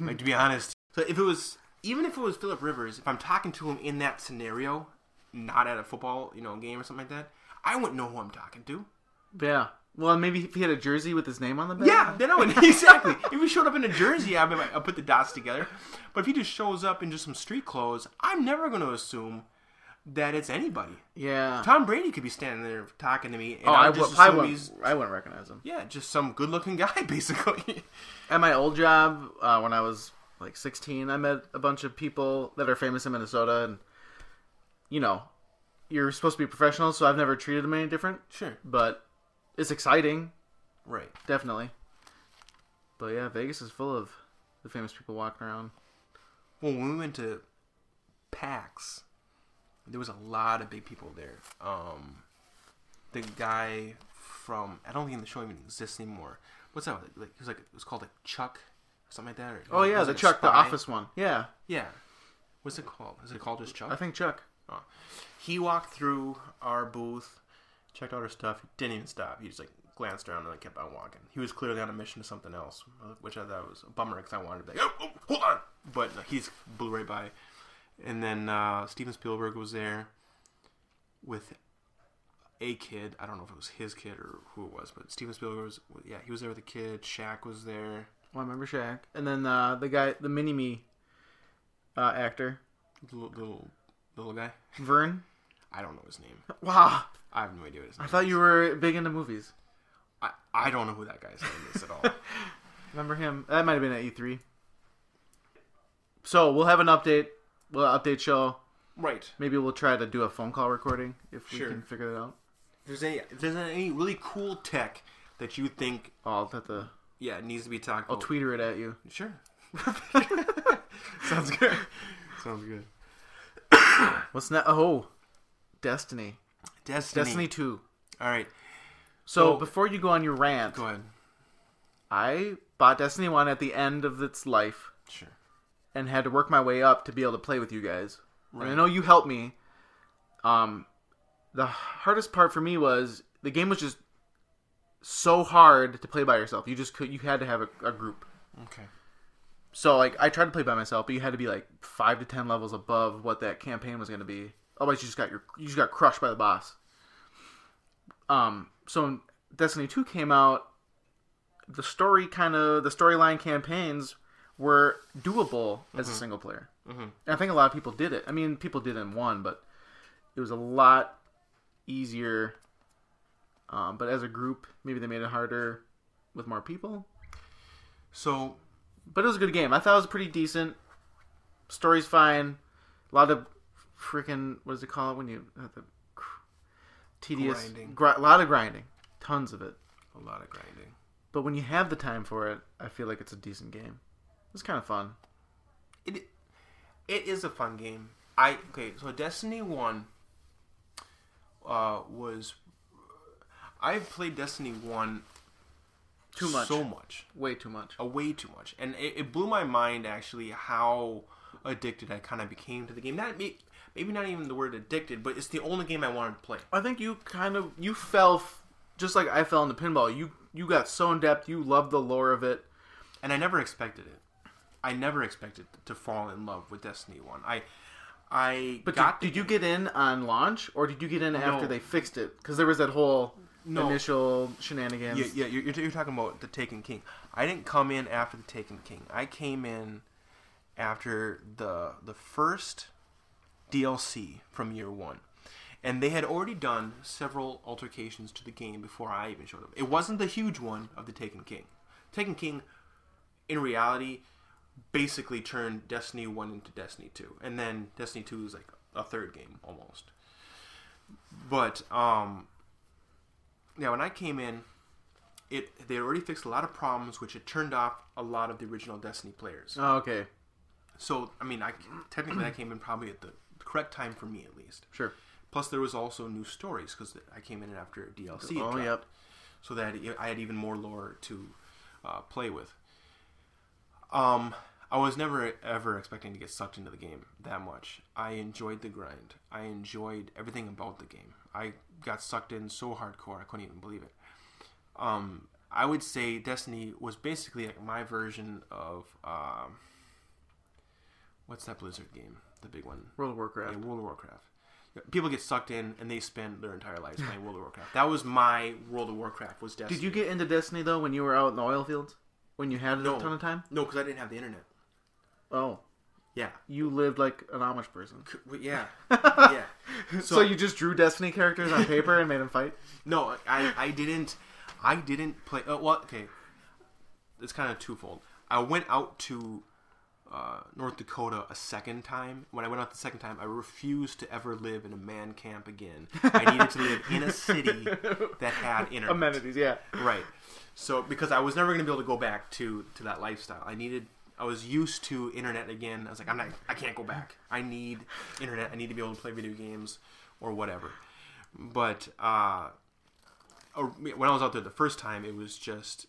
Like, to be honest. So if it was even if it was Phillip Rivers, if I'm talking to him in that scenario, not at a football, you know, game or something like that, I wouldn't know who I'm talking to. Yeah. Well, maybe if he had a jersey with his name on the back. Yeah, then I would, exactly. If he showed up in a jersey, I'd, like, I'd put the dots together. But if he just shows up in just some street clothes, I'm never going to assume that it's anybody. Yeah. Tom Brady could be standing there talking to me. And oh, I, just I, w- I, wouldn't, I wouldn't recognize him. Yeah, just some good-looking guy, basically. At my old job, uh, when I was like sixteen, I met a bunch of people that are famous in Minnesota. And, you know, you're supposed to be professional, so I've never treated them any different. Sure. But... it's exciting. Right. Definitely. But yeah, Vegas is full of the famous people walking around. Well, when we went to PAX, there was a lot of big people there. Um, the guy from, I don't think the show even exists anymore. What's that? Like, it was like, it was called like Chuck or something like that. Or, oh yeah, the like Chuck, the Office one. Yeah. Yeah. What's it called? Is it called just Chuck? I think Chuck. Oh. He walked through our booth, checked out her stuff, didn't even stop. He just like glanced around and like kept on walking. He was clearly on a mission to something else, which I thought was a bummer because I wanted to be like, oh, oh hold on. But like, he just blew right by. And then uh, Steven Spielberg was there with a kid. I don't know if it was his kid or who it was, but Steven Spielberg was, yeah, he was there with a kid. Shaq was there. Well, I remember Shaq. And then uh, the guy, the mini-me uh, actor. The little, little, little guy? Vern? I don't know his name. Wow. I have no idea what his name is. I thought you were big into movies. I, I don't know who that guy's name is at all. Remember him? That might have been at E three. So we'll have an update. We'll update show. Right. Maybe we'll try to do a phone call recording if we sure. can figure that out. If there's any, if there's any really cool tech that you think... oh, that the... yeah, it needs to be talked about. I'll tweeter it at you. Sure. Sounds good. Sounds good. What's that? Oh. Destiny. Destiny. Destiny two. All right. So, so before you go on your rant. Go ahead. I bought Destiny one at the end of its life. Sure. And had to work my way up to be able to play with you guys. Right. And I know you helped me. Um, the hardest part for me was the game was just so hard to play by yourself. You just could. You had to have a, a group. Okay. So like I tried to play by myself, but you had to be like five to ten levels above what that campaign was going to be. Otherwise, you just got your you just got crushed by the boss. Um, so when Destiny two came out, the story kind of the storyline campaigns were doable mm-hmm. as a single player. Mm-hmm. And I think a lot of people did it. I mean, people did it in one, but it was a lot easier. Um, but as a group, maybe they made it harder with more people. So, but it was a good game. I thought it was pretty decent. Story's fine. A lot of freaking, what is it called when you uh, the cr- tedious grinding. Gr- a lot of grinding, tons of it, a lot of grinding, but when you have the time for it, I feel like it's a decent game. It's kind of fun. It it is a fun game. I okay so Destiny one uh was I've played Destiny one too much so much way too much a way too much and it, it blew my mind actually how addicted I kind of became to the game. That be Maybe not even the word addicted, but it's the only game I wanted to play. I think you kind of, you fell, f- just like I fell into pinball, you you got so in-depth, you loved the lore of it. And I never expected it. I never expected to fall in love with Destiny one. I I but got... Did, did you get in on launch, or did you get in no. after they fixed it? Because there was that whole no. initial shenanigans. Yeah, yeah you're, you're talking about the Taken King. I didn't come in after the Taken King. I came in after the the first... D L C from year one, and they had already done several alterations to the game before I even showed up. It wasn't the huge one of the Taken King. Taken King, in reality, basically turned Destiny one into Destiny two, and then Destiny two is like a third game almost. But um, yeah, when I came in, it they had already fixed a lot of problems, which had turned off a lot of the original Destiny players. Oh, okay. So I mean, I technically I came in probably at the correct time for me, at least. Sure. Plus, there was also new stories because I came in after a D L C. Oh, dropped, yep. So that I had even more lore to uh, play with. Um, I was never ever expecting to get sucked into the game that much. I enjoyed the grind. I enjoyed everything about the game. I got sucked in so hardcore I couldn't even believe it. Um, I would say Destiny was basically like my version of. Uh, what's that Blizzard game? The big one. World of Warcraft. Yeah, World of Warcraft. People get sucked in, and they spend their entire lives playing World of Warcraft. That was my World of Warcraft, was Destiny. Did you get into Destiny, though, when you were out in the oil fields? When you had a no. ton of time? No, because I didn't have the internet. Oh. Yeah. You lived like an Amish person. Yeah. Yeah. So, so you just drew Destiny characters on paper and made them fight? No, I, I didn't. I didn't play... Uh, well, okay. It's kind of twofold. I went out to... Uh, North Dakota a second time. When I went out the second time, I refused to ever live in a man camp again. I needed to live in a city that had internet amenities. Yeah, right. So because I was never going to be able to go back to to that lifestyle, I needed. I was used to internet again. I was like, I'm not. I can't go back. I need internet. I need to be able to play video games or whatever. But uh, when I was out there the first time, it was just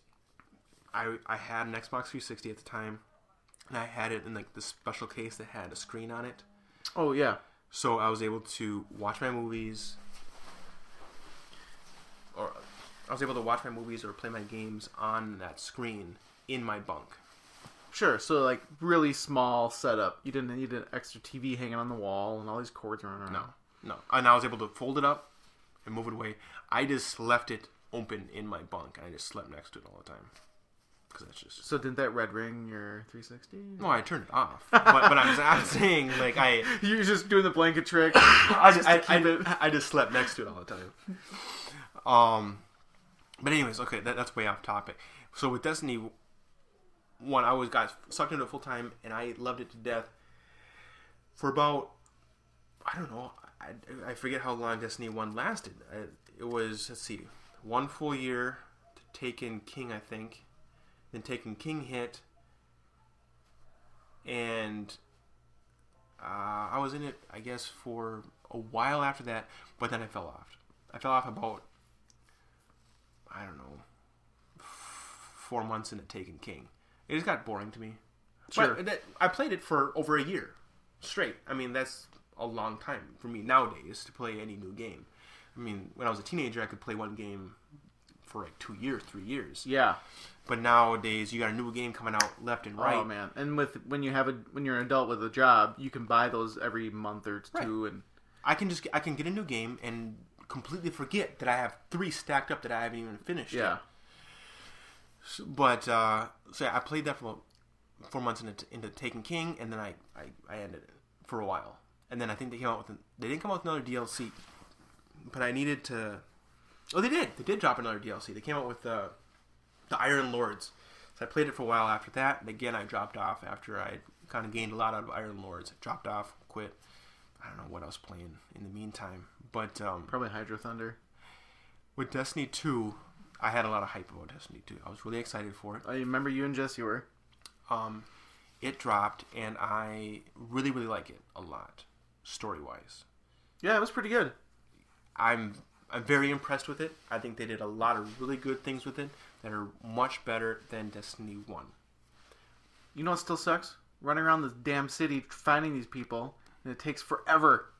I I had an Xbox three sixty at the time. And I had it in like the special case that had a screen on it. Oh yeah. So I was able to watch my movies, or I was able to watch my movies or play my games on that screen in my bunk. Sure. So like really small setup. You didn't need an extra T V hanging on the wall and all these cords running around. No, no. And I was able to fold it up and move it away. I just left it open in my bunk, and I just slept next to it all the time. That's just... So didn't that red ring your three sixty? No, I turned it off. But, but I'm, I'm saying, like, I... You're just doing the blanket trick. I, just, I, I, I just slept next to it all the time. Um, But anyways, okay, that, that's way off topic. So with Destiny one, I was got sucked into it full time, and I loved it to death. For about, I don't know, I, I forget how long Destiny one lasted. I, it was, let's see, one full year to Taken King, I think. Then Taken King hit, and uh, I was in it, I guess, for a while after that, but then I fell off. I fell off about, I don't know, f- four months into Taken King. It just got boring to me. Sure. But that, I played it for over a year straight. I mean, that's a long time for me nowadays to play any new game. I mean, when I was a teenager, I could play one game for like two years, three years. Yeah. But nowadays, you got a new game coming out left and right. Oh man! And with when you have a when you're an adult with a job, you can buy those every month or two. Right. And I can just I can get a new game and completely forget that I have three stacked up that I haven't even finished. Yeah. Yet. So, but uh, so yeah, I played that for about four months into, into Taken King, and then I, I, I ended it for a while, and then I think they came out with an, they didn't come out with another D L C, but I needed to. Oh, they did. They did drop another D L C. They came out with the the Iron Lords. So I played it for a while after that. And again, I dropped off after I kind of gained a lot out of Iron Lords. I dropped off, quit. I don't know what I was playing in the meantime. But um, probably Hydro Thunder. With Destiny two, I had a lot of hype about Destiny two. I was really excited for it. I remember you and Jesse were. Um, it dropped, and I really, really like it a lot, story-wise. Yeah, it was pretty good. I'm... I'm very impressed with it. I think they did a lot of really good things with it that are much better than Destiny one. You know what still sucks? Running around this damn city finding these people, and it takes forever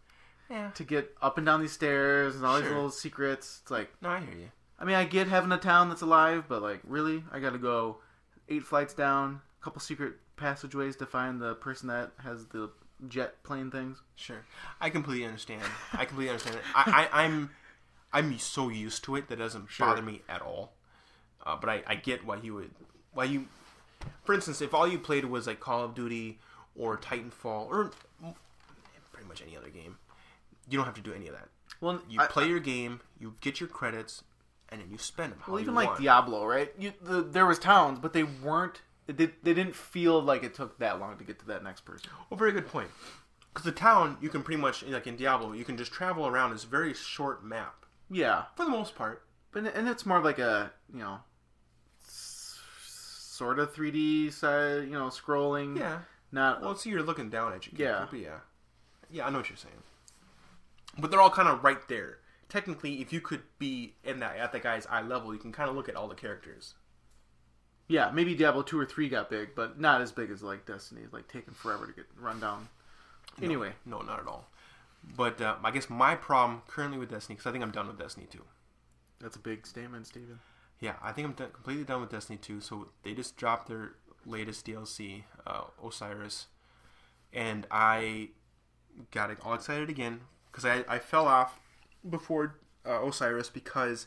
yeah. to get up and down these stairs and all sure. these little secrets. It's like... No, I hear you. I mean, I get having a town that's alive, but like, really? I gotta go eight flights down, a couple secret passageways to find the person that has the jet plane things? Sure. I completely understand. I completely understand it. I, I, I'm... I'm so used to it that it doesn't sure. bother me at all. Uh, but I, I get why you would... Why you... For instance, if all you played was like Call of Duty or Titanfall or pretty much any other game, you don't have to do any of that. Well, You I, play your game, you get your credits, and then you spend them how well, even you like want. Diablo, right? You, the, there was towns, but they weren't... They, they didn't feel like it took that long to get to that next person. Well, very good point. Because the town, you can pretty much... Like in Diablo, you can just travel around this very short map. Yeah, for the most part, but and it's more like a you know, s- sort of three D side, you know, scrolling. Yeah, not well. See, so you're looking down at you. Yeah, yeah, yeah. I know what you're saying, but they're all kind of right there. Technically, if you could be in that at the guy's eye level, you can kind of look at all the characters. Yeah, maybe Diablo two or three got big, but not as big as like Destiny. It's like taking forever to get run down. No, anyway, no, not at all. But uh, I guess my problem currently with Destiny, because I think I'm done with Destiny two. That's a big statement, Steven. Yeah, I think I'm done, completely done with Destiny two. So they just dropped their latest D L C, uh, Osiris. and I got all excited again because I, I fell off before uh, Osiris, because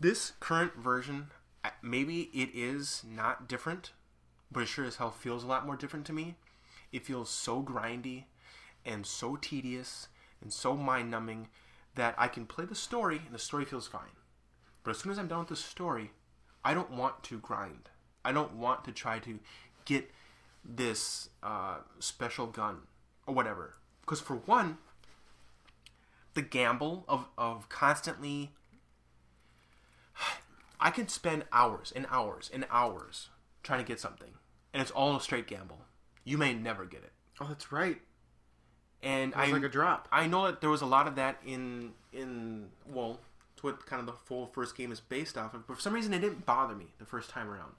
this current version, maybe it is not different, but it sure as hell feels a lot more different to me. It feels so grindy and so tedious and so mind-numbing that I can play the story and the story feels fine. But as soon as I'm done with the story, I don't want to grind. I don't want to try to get this uh, special gun or whatever. Because for one, the gamble of, of constantly... I can spend hours and hours and hours trying to get something. And it's all a straight gamble. You may never get it. Oh, that's right. And I like a drop. I know that there was a lot of that in in well, it's what kind of the full first game is based off of. But for some reason, it didn't bother me the first time around.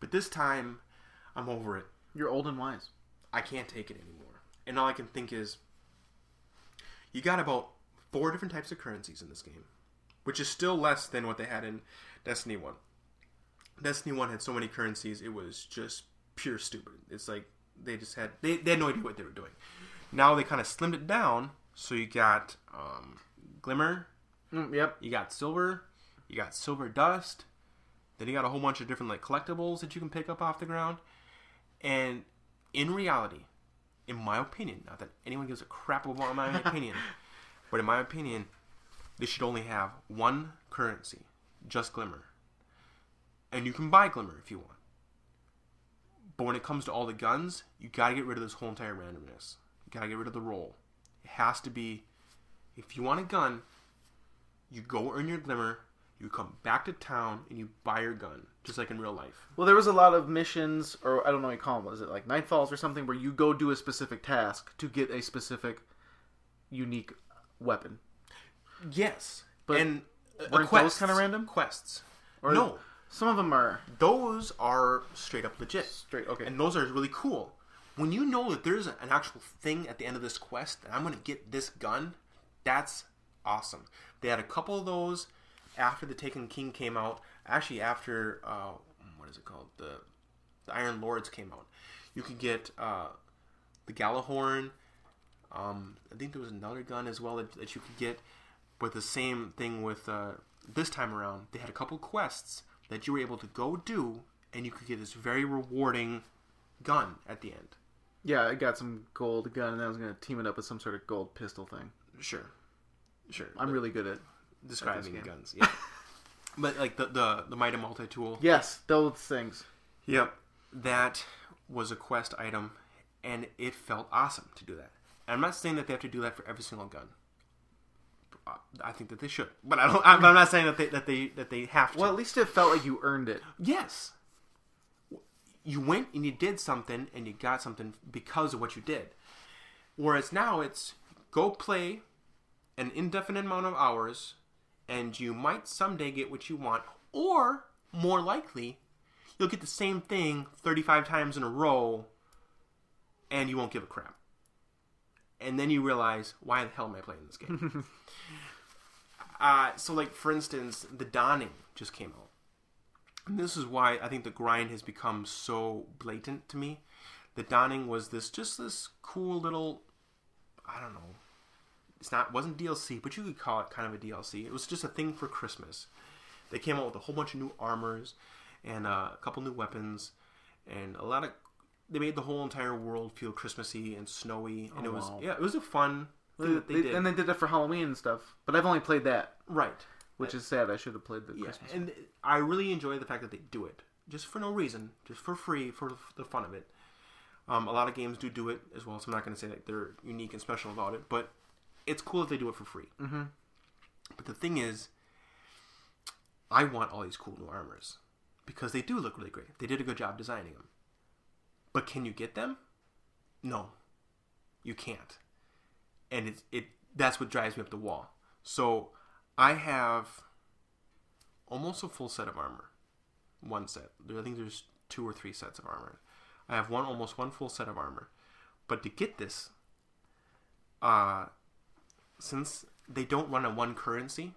But this time, I'm over it. You're old and wise. I can't take it anymore. And all I can think is, you got about four different types of currencies in this game, which is still less than what they had in Destiny one. Destiny one had so many currencies, it was just pure stupid. It's like they just had they, they had no idea what they were doing. Now they kind of slimmed it down, so you got um, Glimmer, mm, yep. You got Silver, you got Silver Dust, then you got a whole bunch of different like collectibles that you can pick up off the ground. And in reality, in my opinion, not that anyone gives a crap about my opinion, but in my opinion, they should only have one currency, just Glimmer. And you can buy Glimmer if you want. But when it comes to all the guns, you got to get rid of this whole entire randomness. Got to get rid of the roll. It has to be, if you want a gun, you go earn your Glimmer, you come back to town, and you buy your gun, just like in real life. Well, there was a lot of missions, or I don't know what you call them, was it like Nightfalls or something, where you go do a specific task to get a specific, unique weapon. Yes. But and weren't quests, those kind of random? Quests. Or no. Some of them are. Those are straight up legit. Straight, okay. And those are really cool. When you know that there's an actual thing at the end of this quest and I'm going to get this gun, that's awesome. They had a couple of those after the Taken King came out. Actually, after, uh, what is it called? The, the Iron Lords came out. You could get uh, the Galahorn. Um, I think there was another gun as well that, that you could get. But the same thing with uh, this time around. They had a couple quests that you were able to go do and you could get this very rewarding gun at the end. Yeah, I got some gold gun, and I was going to team it up with some sort of gold pistol thing. Sure. Sure. I'm really good at describing at guns. Yeah. But, like, the, the, the Might and Multi-Tool. Yes, those things. Yep. That was a quest item, and it felt awesome to do that. And I'm not saying that they have to do that for every single gun. I think that they should. But I don't, I'm not saying that they, that they, that they have to. Well, at least it felt like you earned it. Yes. You went and you did something and you got something because of what you did. Whereas now it's go play an indefinite amount of hours and you might someday get what you want, or more likely you'll get the same thing thirty-five times in a row and you won't give a crap. And then you realize, why the hell am I playing this game? uh, so like for instance, The Dawning just came out. And this is why I think the grind has become so blatant to me. The Dawning was this just this cool little, I don't know, it's not wasn't D L C, but you could call it kind of a D L C. It was just a thing for Christmas. They came out with a whole bunch of new armors and uh, a couple new weapons and a lot of. They made the whole entire world feel Christmassy and snowy, and oh, it was wow. yeah, it was a fun thing they, that they, they did. And they did it for Halloween and stuff. But I've only played that. Right. Which is sad. I should have played the yeah, Christmas one. And I really enjoy the fact that they do it. Just for no reason. Just for free. For the fun of it. Um, a lot of games do do it as well. So I'm not going to say that they're unique and special about it. But it's cool that they do it for free. Mm-hmm. But the thing is, I want all these cool new armors. Because they do look really great. They did a good job designing them. But can you get them? No. You can't. And it, it that's what drives me up the wall. So... I have almost a full set of armor. One set. I think there's two or three sets of armor. I have one almost one full set of armor. But to get this, uh, since they don't run on one currency,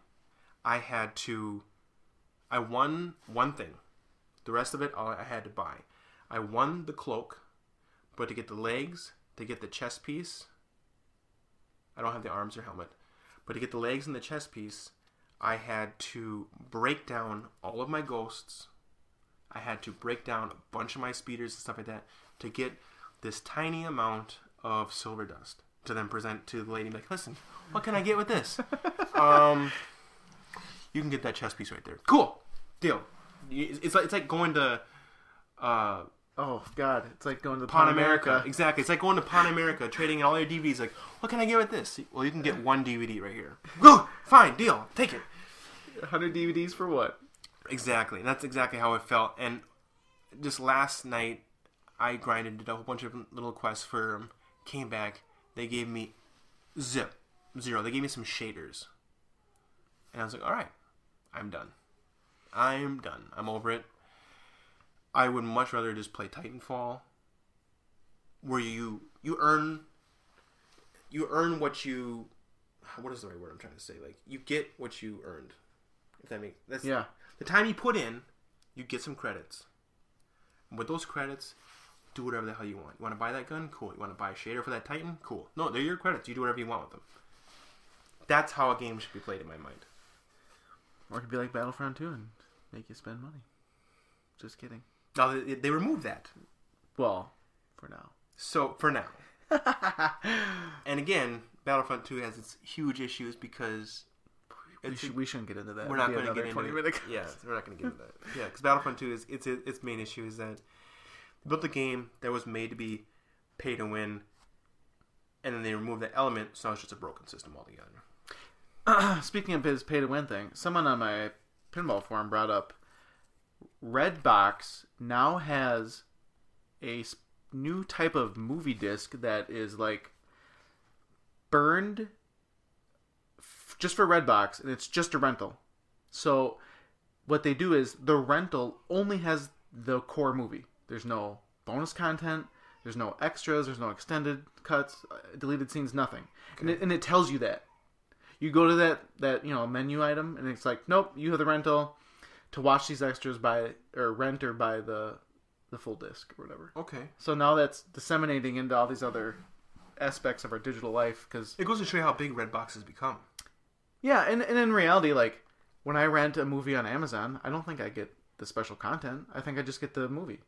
I had to... I won one thing. The rest of it I had to buy. I won the cloak, but to get the legs, They get the chest piece. I don't have the arms or helmet. But to get the legs and the chest piece, I had to break down all of my ghosts. I had to break down a bunch of my speeders and stuff like that to get this tiny amount of silver dust to then present to the lady. Like, listen, what can I get with this? um, you can get that chest piece right there. Cool. Deal. It's like, it's like going to... Uh, oh, God. It's like going to Pan America. America. Exactly. It's like going to Pan America, trading in all your D V Ds. Like, what can I get with this? Well, you can get one D V D right here. Go! Fine. Deal. Take it. one hundred D V Ds for what? Exactly. That's exactly how it felt. And just last night, I grinded, did a whole bunch of little quests for them, came back. They gave me zip. Zero. They gave me some shaders. And I was like, all right. I'm done. I'm done. I'm over it. I would much rather just play Titanfall, where you you earn you earn what you what is the right word I'm trying to say? Like, you get what you earned. If that makes that's yeah. The time you put in, you get some credits. And with those credits, do whatever the hell you want. You want to buy that gun? Cool. You want to buy a shader for that Titan? Cool. No, they're your credits. You do whatever you want with them. That's how a game should be played in my mind. Or it could be like Battlefront two and make you spend money. Just kidding. No, they, they removed that. Well, for now. So, for now. And again, Battlefront two has its huge issues because... We, should, we shouldn't get into that. We're not going to get into it. Yeah, we're not going to get into that. Yeah, because Battlefront two, is its its main issue is that they built a game that was made to be pay to win, and then they removed that element, so now it's just a broken system altogether. Uh, speaking of his pay-to-win thing, someone on my pinball forum brought up Redbox now has a sp- new type of movie disc that is like burned f- just for Redbox, and it's just a rental. So what they do is the rental only has the core movie. There's no bonus content. There's no extras. There's no extended cuts, deleted scenes, nothing. Okay. And, it, and it tells you that. You go to that, that you know menu item, and it's like, nope, you have the rental to watch these extras by or rent or buy the the full disc or whatever. Okay. So now that's disseminating into all these other aspects of our digital life, because it goes to show you how big Redbox has become. Yeah, and, and in reality, like when I rent a movie on Amazon, I don't think I get the special content. I think I just get the movie.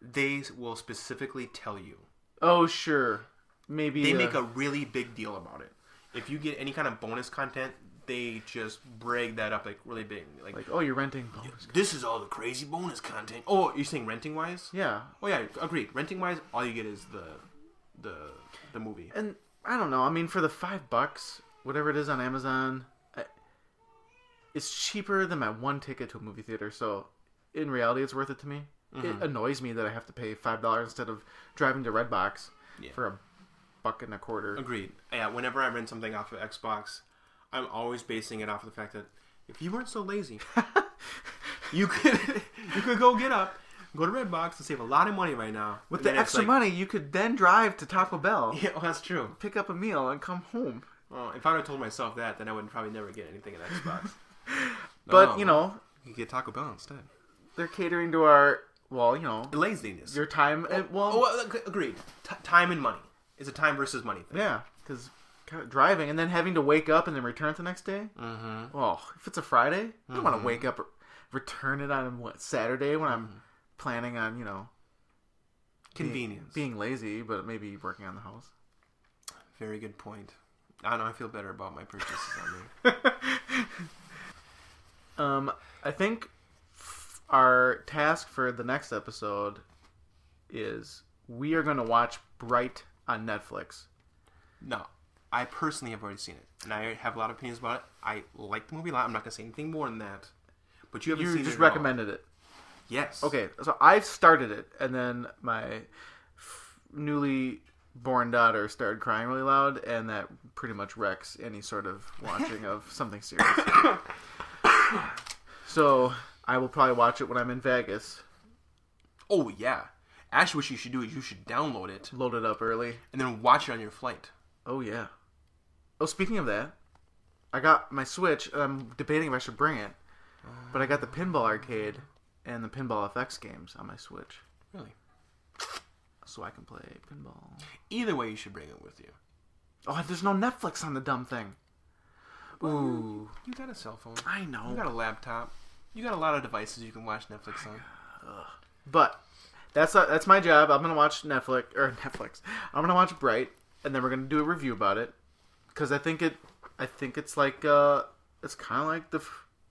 They will specifically tell you. Oh sure, maybe they uh, make a really big deal about it. If you get any kind of bonus content, they just brag that up like really big. Like, like oh, you're renting bonus. This is all the crazy bonus content. Oh, you're saying renting wise? Yeah. Oh yeah, agreed. Renting wise, all you get is the the the movie. And I don't know. I mean, for the five bucks, whatever it is on Amazon, I, it's cheaper than my one ticket to a movie theater. So in reality, it's worth it to me. Mm-hmm. It annoys me that I have to pay five dollars instead of driving to Redbox yeah. for a. buck and a quarter. Agreed. Yeah, whenever I rent something off of Xbox, I'm always basing it off of the fact that if you weren't so lazy, you could you could go get up, go to Redbox and save a lot of money right now. With the extra like, money, you could then drive to Taco Bell. Yeah, well, that's true. Pick up a meal and come home. Well, if I would have told myself that, then I would probably never get anything at Xbox. But, no, you know... You get Taco Bell instead. They're catering to our, well, you know... The laziness. Your time... Oh, and, well, oh, agreed. T- time and money. It's a time versus money thing. Yeah, because kind of driving and then having to wake up and then return it the next day. Mm-hmm. Oh, if it's a Friday, I don't mm-hmm. want to wake up or return it on what Saturday when I'm mm-hmm. planning on, you know... Convenience. Being, being lazy, but maybe working on the house. Very good point. I know, I feel better about my purchases on there. um, I think f- our task for the next episode is we are going to watch Bright... on Netflix. No. I personally have already seen it. And I have a lot of opinions about it. I like the movie a lot. I'm not going to say anything more than that. But you haven't you seen it. You just recommended all. It. Yes. Okay. So I've started it. And then my f- newly born daughter started crying really loud. And that pretty much wrecks any sort of watching of something serious. So I will probably watch it when I'm in Vegas. Oh, yeah. Actually, what you should do is you should download it. Load it up early. And then watch it on your flight. Oh, yeah. Oh, speaking of that, I got my Switch, and I'm debating if I should bring it. But I got the Pinball Arcade and the Pinball F X games on my Switch. Really? so I can play pinball. Either way, you should bring it with you. Oh, there's no Netflix on the dumb thing. Well, ooh. You got a cell phone. I know. You got a laptop. You got a lot of devices you can watch Netflix on. Ugh. But that's a, that's my job. I'm gonna watch Netflix or Netflix. I'm gonna watch Bright, and then we're gonna do a review about it because I think it. I think it's like uh, it's kind of like the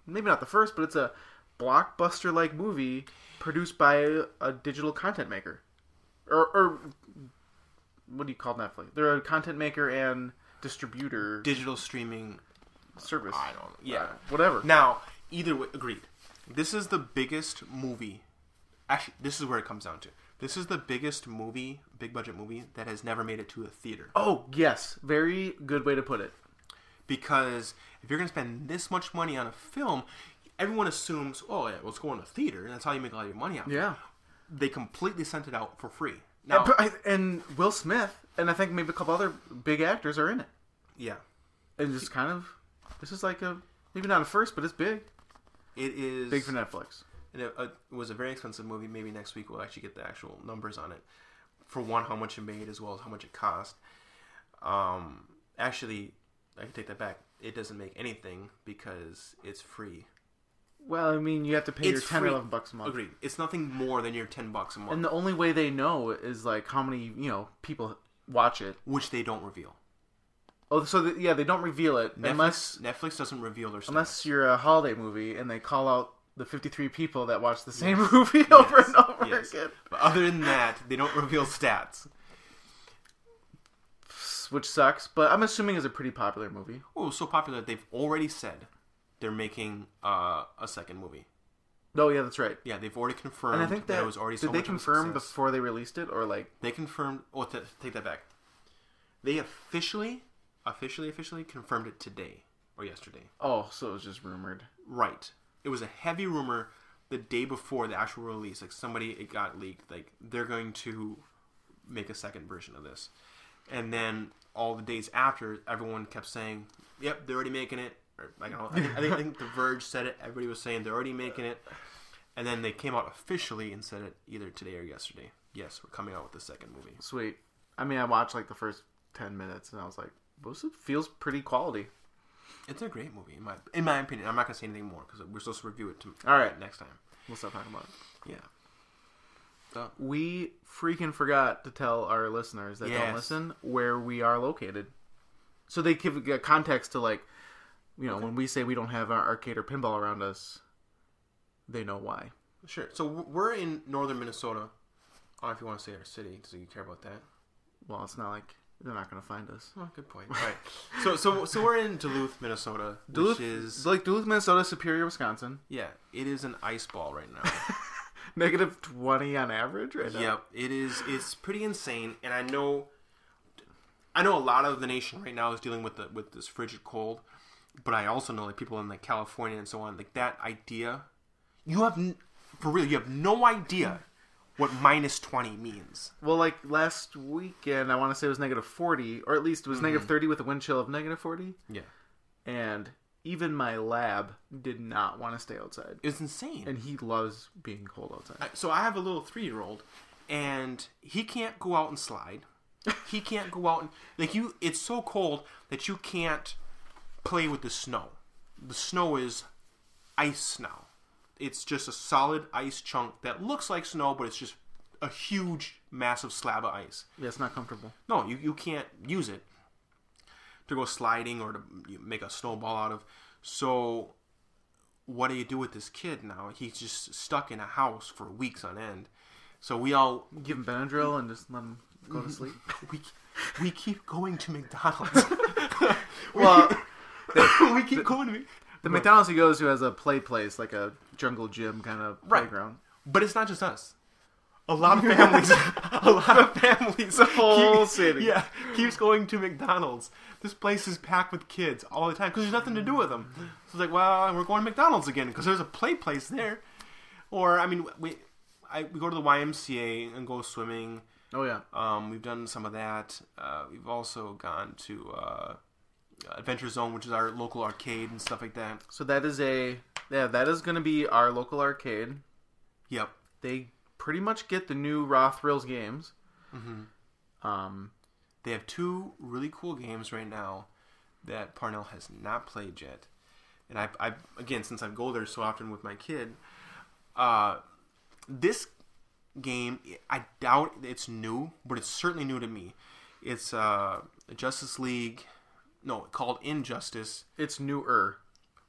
maybe not the first, but it's a blockbuster like movie produced by a, a digital content maker, or or what do you call Netflix? They're a content maker and distributor, digital streaming service. I don't. Yeah, uh, whatever. Now, either way, agreed. This is the biggest movie. Actually, this is where it comes down to. This is the biggest movie, big budget movie, that has never made it to a theater. Oh, yes. Very good way to put it. Because if you're going to spend this much money on a film, everyone assumes, oh, yeah, let's go on a theater. And that's how you make all your money out. Yeah. They completely sent it out for free. Now, and, and Will Smith, and I think maybe a couple other big actors are in it. Yeah. And it's kind of, this is like a, maybe not a first, but it's big. It is. Big for Netflix. And it, it was a very expensive movie. Maybe next week we'll actually get the actual numbers on it. For one, how much it made, as well as how much it cost. Um, actually, I can take that back. It doesn't make anything because it's free. Well, I mean, you have to pay it's your ten free. or eleven bucks a month. Agreed. It's nothing more than your ten bucks a month. And the only way they know is like how many you know people watch it, which they don't reveal. Oh, so the, yeah, they don't reveal it Netflix, unless Netflix doesn't reveal their stuff. Unless you're a holiday movie and they call out the fifty-three people that watch the same yes. movie over yes. and over yes. again. But other than that, they don't reveal stats. Which sucks, but I'm assuming it's a pretty popular movie. Oh, so popular that they've already said they're making uh, a second movie. Oh, yeah, that's right. Yeah, they've already confirmed and I think that, that it was already so much of a success. Did they confirm before they released it, or like... They confirmed... Oh, th- take that back. They officially, officially, officially confirmed it today, or yesterday. Oh, so it was just rumored. Right. It was a heavy rumor the day before the actual release. Like, somebody, it got leaked. Like, they're going to make a second version of this. And then all the days after, everyone kept saying, yep, they're already making it. Or, I, don't know, I, think, I, think, I think The Verge said it. Everybody was saying they're already making it. And then they came out officially and said it either today or yesterday. Yes, we're coming out with the second movie. Sweet. I mean, I watched, like, the first ten minutes, and I was like, this feels pretty quality. It's a great movie, in my in my opinion. I'm not going to say anything more, because we're supposed to review it to, all right, next time. We'll stop talking about it. Yeah. So. We freaking forgot to tell our listeners that yes. don't listen where we are located. So they give context to, like, you know, okay. when we say we don't have our arcade or pinball around us, they know why. Sure. So we're in northern Minnesota. I don't know if you want to say our city, because you care about that. Well, it's not like... They're not going to find us. Oh, good point. All right. So so so we're in Duluth, Minnesota, Duluth, which is... Like Duluth, Minnesota, Superior, Wisconsin. Yeah. It is an ice ball right now. Negative twenty on average right now. Yep. It is. It's pretty insane. And I know I know a lot of the nation right now is dealing with the, with this frigid cold. But I also know that people in like California and so on, like that idea... You have... N- for real, you have no idea... what minus twenty means. Well, like last weekend, I want to say it was negative forty, or at least it was mm-hmm. negative thirty with a wind chill of negative forty. Yeah. And even my lab did not want to stay outside. It's insane. And he loves being cold outside. So I have a little three-year-old, and he can't go out and slide. He can't go out and... Like, you, it's so cold that you can't play with the snow. The snow is ice now. It's just a solid ice chunk that looks like snow, but it's just a huge, massive slab of ice. Yeah, it's not comfortable. No, you, you can't use it to go sliding or to make a snowball out of. So what do you do with this kid now? He's just stuck in a house for weeks on end. So we all... Give him Benadryl and just let him go to sleep? we, we keep going to McDonald's. well, they, we keep the, going to McDonald's. The McDonald's he goes to has a play place, like a jungle gym kind of right. playground. But it's not just us. A lot of families, a lot of families, the whole keep, city, yeah, keeps going to McDonald's. This place is packed with kids all the time because there's nothing to do with them. So it's like, well, we're going to McDonald's again because there's a play place there. Or I mean, we I, we go to the Y M C A and go swimming. Oh yeah, um, we've done some of that. Uh, we've also gone to. Uh, Adventure Zone, which is our local arcade and stuff like that. So that is a yeah, that is going to be our local arcade. Yep. They pretty much get the new Raw Thrills games. Mm-hmm. Um, they have two really cool games right now that Parnell has not played yet. And I, I again, since I go there so often with my kid, uh, this game, I doubt it's new, but it's certainly new to me. It's uh, Justice League, no, called Injustice. It's newer.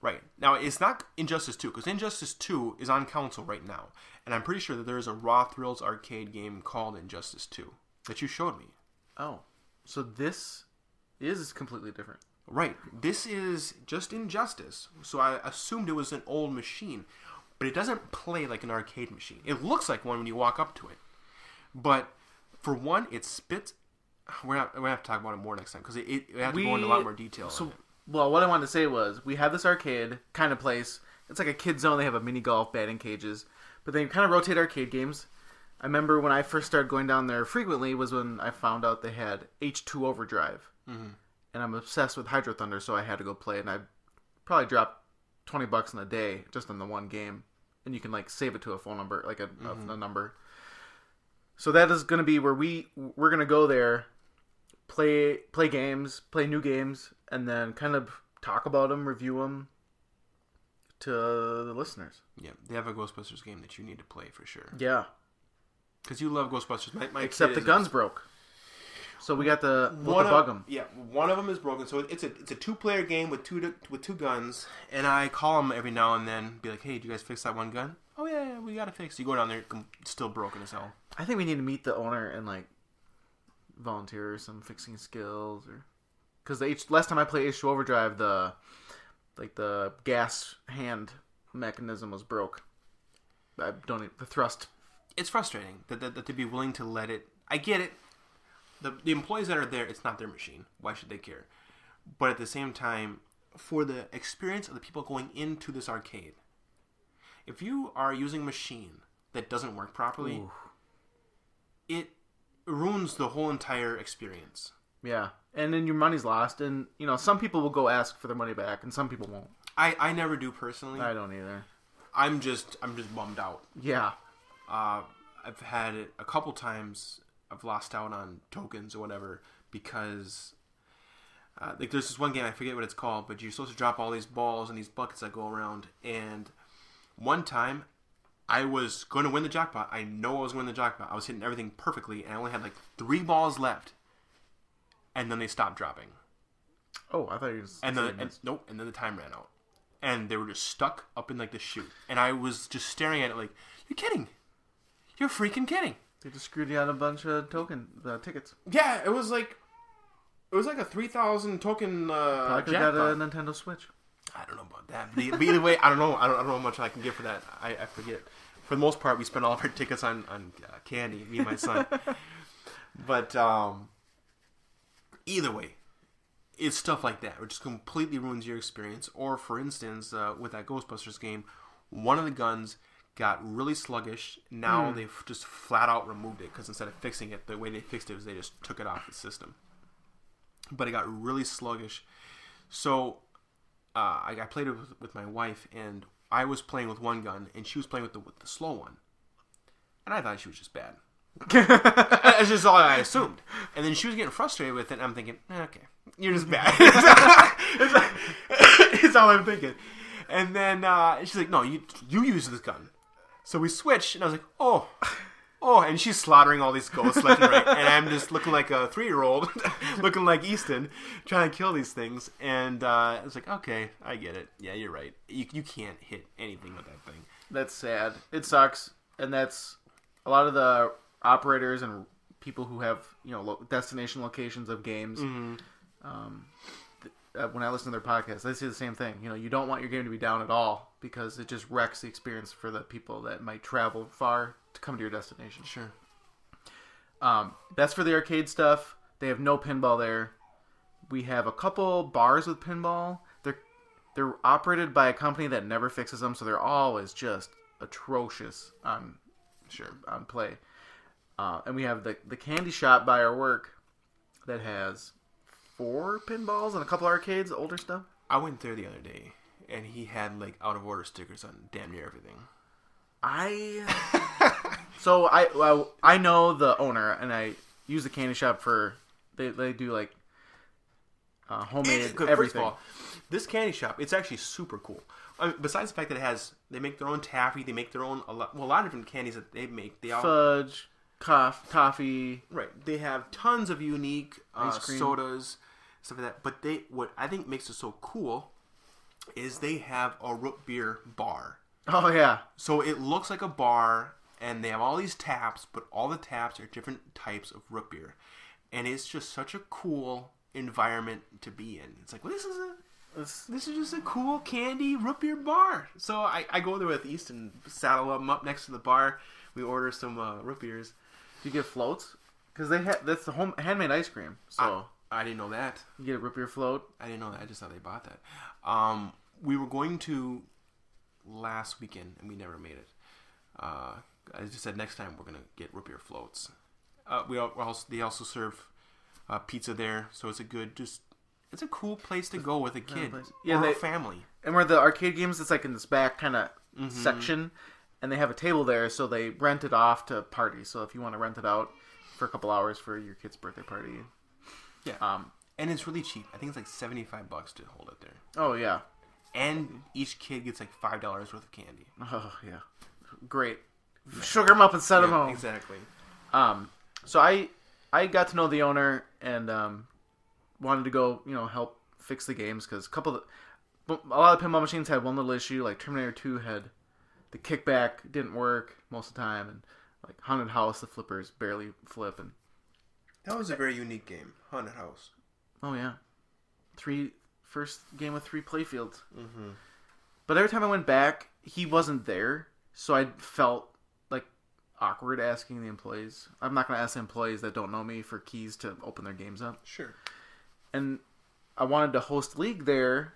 Right. Now, it's not Injustice two, because Injustice two is on console right now. And I'm pretty sure that there is a Raw Thrills arcade game called Injustice two that you showed me. Oh. So this is completely different. Right. This is just Injustice. So I assumed it was an old machine. But it doesn't play like an arcade machine. It looks like one when you walk up to it. But, for one, it spits... We're not, we're going to have to talk about it more next time, because it, it, we have to we, go into a lot more detail. So... Well, what I wanted to say was, we have this arcade kind of place. It's like a kid zone. They have a mini golf, batting cages. But they kind of rotate arcade games. I remember when I first started going down there frequently was when I found out they had H two Overdrive. Mm-hmm. And I'm obsessed with Hydro Thunder, so I had to go play it. And I probably dropped twenty bucks in a day just on the one game. And you can like save it to a phone number, like a, mm-hmm. a, a number. So that is going to be where we, we're going to go there. Play play games, play new games, and then kind of talk about them, review them to the listeners. Yeah, they have a Ghostbusters game that you need to play for sure. Yeah. Because you love Ghostbusters. My, my Except the guns broke. So we got the, we'll one debug of, them. Yeah, one of them is broken. So it's a it's a two-player game with two with two guns, and I call them every now and then, be like, hey, did you guys fix that one gun? Oh, yeah, yeah we got it fixed. You go down there, it's still broken as hell. I think we need to meet the owner and, like, volunteer some fixing skills, or because the H, last time I played H two Overdrive, the like the gas hand mechanism was broke. I don't the thrust. It's frustrating that that, that to be willing to let it. I get it. The the employees that are there, it's not their machine. Why should they care? But at the same time, for the experience of the people going into this arcade, if you are using a machine that doesn't work properly, Ooh. it. ruins the whole entire experience. Yeah. And then your money's lost. And, you know, some people will go ask for their money back and some people won't. I, I never do personally. I don't either. I'm just I'm just bummed out. Yeah. Uh, I've had it a couple times. I've lost out on tokens or whatever because, uh, like, there's this one game, I forget what it's called, but you're supposed to drop all these balls and these buckets that go around. And one time... I was going to win the jackpot. I know I was going to win the jackpot. I was hitting everything perfectly, and I only had like three balls left. And then they stopped dropping. Oh, I thought you were just... And then, and, nope, and then the time ran out. And they were just stuck up in like the chute. And I was just staring at it like, you're kidding. You're freaking kidding. They just screwed you out a bunch of token uh, tickets. Yeah, it was like... It was like a three thousand token uh, jackpot. I got a Nintendo Switch. I don't know about that. But either way, I don't know. I don't, I don't know how much I can get for that. I, I forget. For the most part, we spent all of our tickets on, on uh, candy, me and my son. But um, either way, it's stuff like that, which just completely ruins your experience. Or, for instance, uh, with that Ghostbusters game, one of the guns got really sluggish. Now mm. they've just flat out removed it because instead of fixing it, the way they fixed it was they just took it off the system. But it got really sluggish. So... Uh, I, I played it with, with my wife, and I was playing with one gun, and she was playing with the, with the slow one. And I thought she was just bad. That's just all I assumed. And then she was getting frustrated with it, and I'm thinking, eh, okay, you're just bad. It's, all, it's all I'm thinking. And then uh, she's like, no, you you use this gun. So we switched, and I was like, oh, oh. And she's slaughtering all these ghosts left and right, and I'm just looking like a three-year-old, looking like Easton, trying to kill these things. And uh, I was like, okay, I get it. Yeah, you're right. You you can't hit anything with that thing. That's sad. It sucks. And that's a lot of the operators and people who have, you know, lo- destination locations of games. Mm-hmm. Um, th- uh, when I listen to their podcasts, they say the same thing. You know, you don't want your game to be down at all because it just wrecks the experience for the people that might travel far to come to your destination. Sure. Um, that's for the arcade stuff. They have no pinball there. We have a couple bars with pinball. They're they're operated by a company that never fixes them, so they're always just atrocious on sure on play. Uh, and we have the the candy shop by our work that has four pinballs and a couple arcades, older stuff. I went there the other day, and he had like out of order stickers on damn near everything. I so I, I I know the owner, and I use the candy shop for they they do like uh, homemade everything. First of all, this candy shop, it's actually super cool. I mean, besides the fact that it has, they make their own taffy, they make their own a lot, well, a lot of different candies that they make. They all fudge, cough, toffee. Right. They have tons of unique uh, ice cream, sodas, stuff like that. But they, what I think makes it so cool, is they have a root beer bar. Oh yeah. So it looks like a bar, and they have all these taps, but all the taps are different types of root beer, and it's just such a cool environment to be in. It's like, well, this is a this, this is just a cool candy root beer bar. So I, I go there with Easton, saddle them up next to the bar. We order some uh, root beers. Do you get floats? Because they had that's the home handmade ice cream. So I, I didn't know that. You get a root beer float. I didn't know that. I just thought they bought that. Um, we were going to. Last weekend, and we never made it. Uh, I just said next time we're gonna get root beer floats. Uh, we also they also serve uh, pizza there, so it's a good just it's a cool place to go with a kid, yeah, or they, a family. And where the arcade games, it's like in this back kind of mm-hmm. section, and they have a table there, so they rent it off to parties. So if you want to rent it out for a couple hours for your kid's birthday party, yeah, um, and it's really cheap. I think it's like seventy-five bucks to hold it there. Oh yeah. And each kid gets like five dollars worth of candy. Oh, yeah. Great. Sugar them up and set them yeah, home. Exactly. Um, so I I got to know the owner and um, wanted to go, you know, help fix the games. Because a couple of the, a lot of pinball machines had one little issue. Like Terminator two had the kickback didn't work most of the time. And like Haunted House, the flippers barely flip. And that was a very unique game, Haunted House. Oh, yeah. Three... First game with three playfields. Mm-hmm. But every time I went back, he wasn't there. So I felt like awkward asking the employees. I'm not going to ask the employees that don't know me for keys to open their games up. Sure. And I wanted to host League there.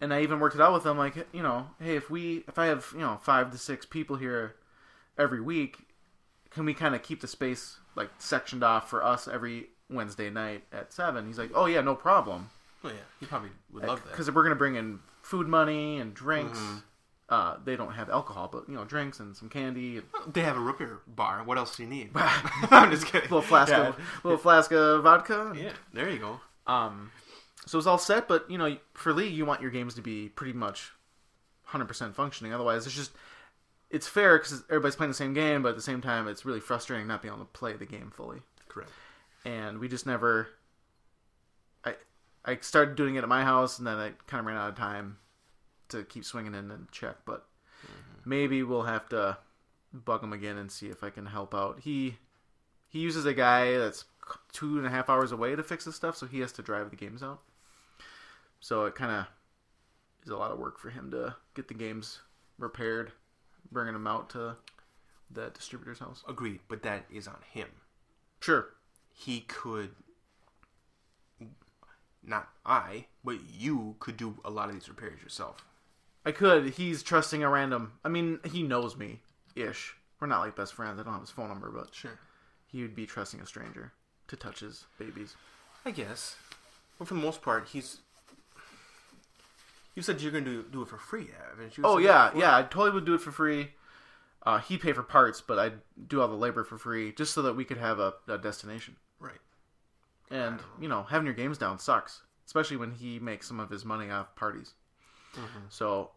And I even worked it out with them. Like, you know, hey, if we, if I have, you know, five to six people here every week, can we kind of keep the space like sectioned off for us every Wednesday night at seven? He's like, oh yeah, no problem. Oh, yeah, he probably would love that. Because we're going to bring in food money and drinks. Mm-hmm. Uh, they don't have alcohol, but, you know, drinks and some candy. And... They have a root beer bar. What else do you need? I'm just kidding. Little flask, yeah. of, little flask of vodka. Yeah, there you go. Um, so it's all set, but, you know, for League, you want your games to be pretty much one hundred percent functioning. Otherwise, it's just, it's fair because everybody's playing the same game, but at the same time, it's really frustrating not being able to play the game fully. Correct. And we just never... I. I started doing it at my house, and then I kind of ran out of time to keep swinging in and check. But mm-hmm. maybe we'll have to bug him again and see if I can help out. He he uses a guy that's two and a half hours away to fix this stuff, so he has to drive the games out. So it kind of is a lot of work for him to get the games repaired, bringing them out to that distributor's house. Agreed, but that is on him. Sure. He could... Not I, but you could do a lot of these repairs yourself. I could. He's trusting a random. I mean, he knows me, ish. We're not like best friends. I don't have his phone number, but sure, he would be trusting a stranger to touch his babies. I guess. But for the most part, he's. You said you're gonna do do it for free, haven't you? Oh yeah, yeah. I totally would do it for free. Uh, he'd pay for parts, but I'd do all the labor for free, just so that we could have a, a destination. Right. And, you know, having your games down sucks, especially when he makes some of his money off parties. Mm-hmm. So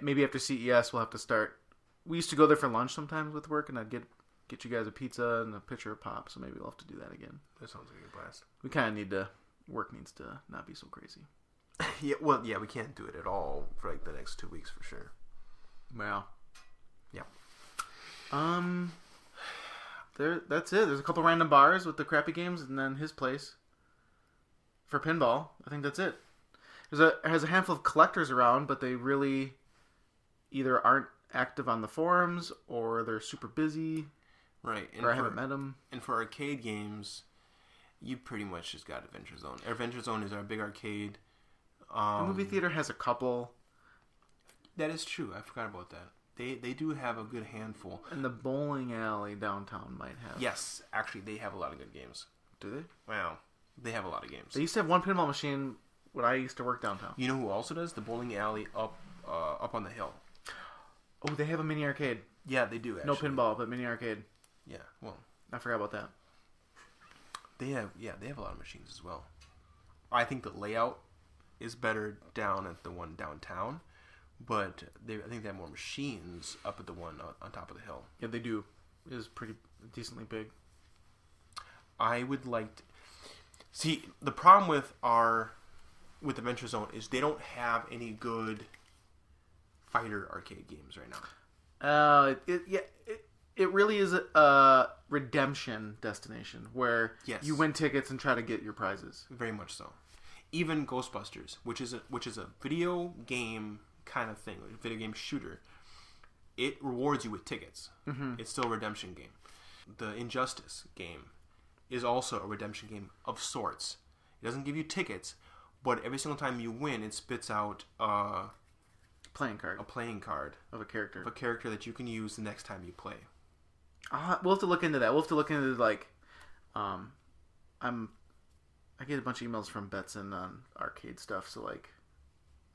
maybe after C E S, we'll have to start. We used to go there for lunch sometimes with work, and I'd get get you guys a pizza and a pitcher of pop. So maybe we'll have to do that again. That sounds like a blast. We kind of need to work needs to not be so crazy. yeah, well, yeah, we can't do it at all for like the next two weeks for sure. Well, yeah. Um. There, that's it. There's a couple random bars with the crappy games, and then his place for pinball. I think that's it. There's a has a handful of collectors around, but they really either aren't active on the forums or they're super busy. Right, and or for, I haven't met them. And for arcade games, you pretty much just got Adventure Zone. Adventure Zone is our big arcade. Um, the movie theater has a couple. That is true. I forgot about that. They they do have a good handful. And the bowling alley downtown might have. Yes. Actually, they have a lot of good games. Do they? Wow. They have a lot of games. They used to have one pinball machine when I used to work downtown. You know who also does? The bowling alley up uh, up on the hill. Oh, they have a mini arcade. Yeah, they do, actually. No pinball, but mini arcade. Yeah, well. I forgot about that. They have, yeah, they have a lot of machines as well. I think the layout is better down at the one downtown, but they, I think they have more machines up at the one on, on top of the hill. Yeah, they do. It is pretty decently big. I would like to... See, the problem with our... with Adventure Zone is they don't have any good fighter arcade games right now. Uh, it, yeah, it, it really is a, a redemption destination where yes. you win tickets and try to get your prizes. Very much so. Even Ghostbusters, which is a, which is a video game kind of thing, a video game shooter, it rewards you with tickets. Mm-hmm. It's still a redemption game. The Injustice game is also a redemption game of sorts. It doesn't give you tickets, but every single time you win, it spits out a playing card. A playing card of a character. Of a character that you can use the next time you play. Uh, we'll have to look into that. We'll have to look into like, um, I'm, I get a bunch of emails from Betson on arcade stuff. So like,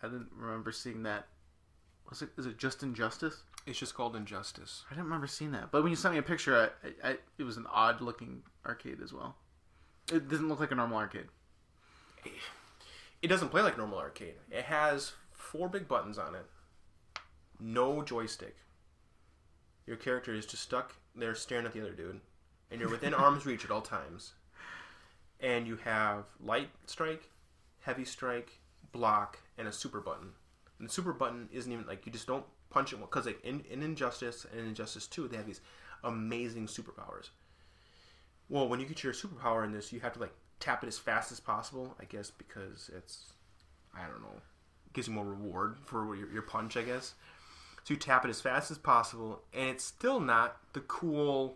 I didn't remember seeing that. Was it? Is it just Injustice? It's just called Injustice. I didn't remember seeing that. But when you sent me a picture, I, I, I it was an odd looking arcade as well. It doesn't look like a normal arcade. Hey. It doesn't play like normal arcade. It has four big buttons on it. No joystick. Your character is just stuck there staring at the other dude. And you're within arm's reach at all times. And you have light strike, heavy strike, block, and a super button. And the super button isn't even like, you just don't punch it. Because like in, in Injustice and in Injustice two, they have these amazing superpowers. Well, when you get your superpower in this, you have to like tap it as fast as possible, I guess, because it's, I don't know, gives you more reward for your, your punch, I guess. So you tap it as fast as possible, and it's still not the cool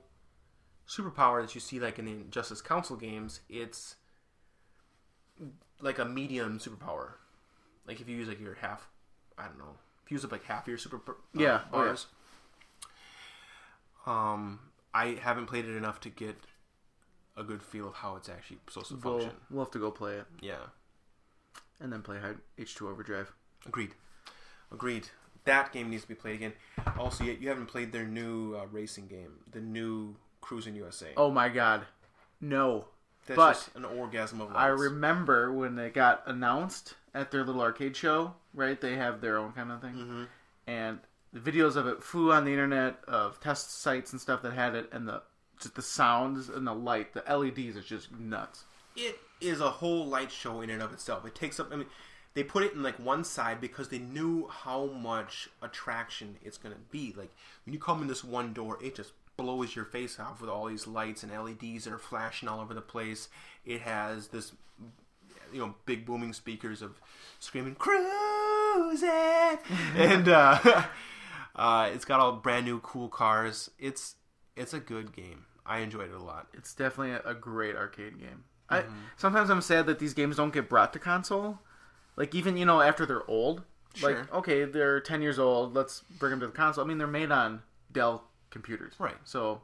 superpower that you see like in the Injustice Council games. It's like a medium superpower. Like if you use like your half, I don't know, if you use up like half of your super uh, yeah, bars. Oh, yeah. Um, I haven't played it enough to get a good feel of how it's actually supposed to function. We'll, we'll have to go play it. Yeah. And then play H two Overdrive. Agreed. Agreed. That game needs to be played again. Also, you haven't played their new uh, racing game. The new Cruising U S A. Oh my god. No. That's but just an orgasm of lights. I remember when it got announced at their little arcade show, right? They have their own kind of thing. Mm-hmm. And the videos of it flew on the internet of test sites and stuff that had it, and the just the sounds and the light, the L E Ds are just nuts. It is a whole light show in and of itself. It takes up, I mean, they put it in like one side because they knew how much attraction it's going to be. Like when you come in this one door, it just blows your face off with all these lights and L E Ds that are flashing all over the place. It has this, you know, big booming speakers of screaming, "Cruise it!" and uh, uh, it's got all brand new cool cars. It's, it's a good game. I enjoyed it a lot. It's definitely a, a great arcade game. Mm-hmm. I sometimes I'm sad that these games don't get brought to console. Like even, you know, after they're old. Sure. Like, okay, they're ten years old. Let's bring them to the console. I mean, they're made on Dell computers. Right. So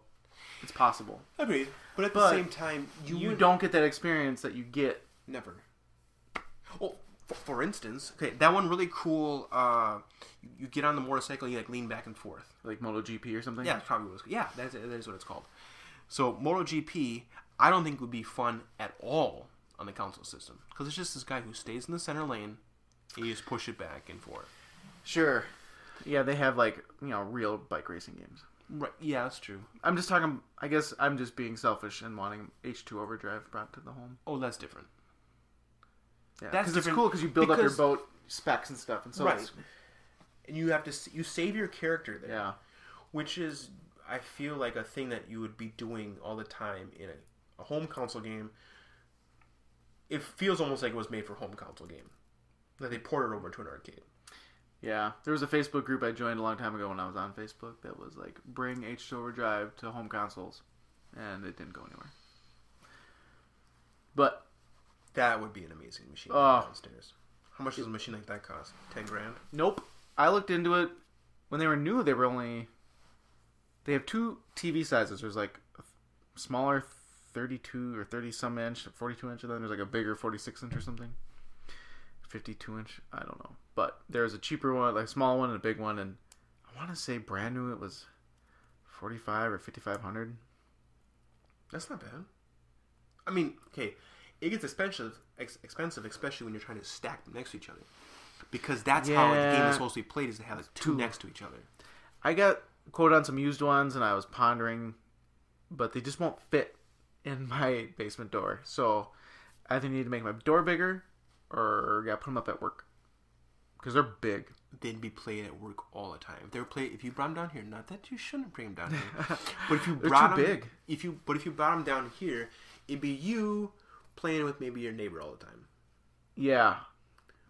it's possible. Agreed. But at but the same time, you, you don't get that experience that you get. Never. Well, f- for instance, okay, that one really cool, uh, you, you get on the motorcycle, you like lean back and forth. Like MotoGP or something? Yeah, probably was. Yeah, that's, that is what it's called. So, MotoGP, I don't think would be fun at all on the console system. Because it's just this guy who stays in the center lane, and you just push it back and forth. Sure. Yeah, they have, like, you know, real bike racing games. Right. Yeah, that's true. I'm just talking, I guess I'm just being selfish and wanting H two Overdrive brought to the home. Oh, that's different. Yeah, that's different. It's cool because you build because, up your boat specs and stuff. And so right. It's, and you have to, you save your character there. Yeah. Which is... I feel like a thing that you would be doing all the time in a, a home console game. It feels almost like it was made for a home console game. That they ported over to an arcade. Yeah. There was a Facebook group I joined a long time ago when I was on Facebook that was like, bring H two Overdrive to home consoles. And it didn't go anywhere. But. That would be an amazing machine uh, downstairs. How much does a machine like that cost? Ten grand? Nope. I looked into it. When they were new, they were only... They have two T V sizes. There's like a smaller thirty-two or thirty-some inch, forty-two inch, and then there's like a bigger forty-six inch or something. fifty-two inch, I don't know. But there's a cheaper one, like a small one and a big one, and I want to say brand new it was forty-five or fifty-five hundred. That's not bad. I mean, okay, it gets expensive, ex- expensive, especially when you're trying to stack them next to each other, because that's yeah. how the game is supposed to be played, is to have like two, two next to each other. I got quoted on some used ones, and I was pondering, but they just won't fit in my basement door. So I either need to make my door bigger, or I gotta put them up at work, because they're big. They'd be played at work all the time. If they were play, if you brought them down here, not that you shouldn't bring them down here, but if you brought them, big. if you but if you brought them down here, it'd be you playing with maybe your neighbor all the time. Yeah,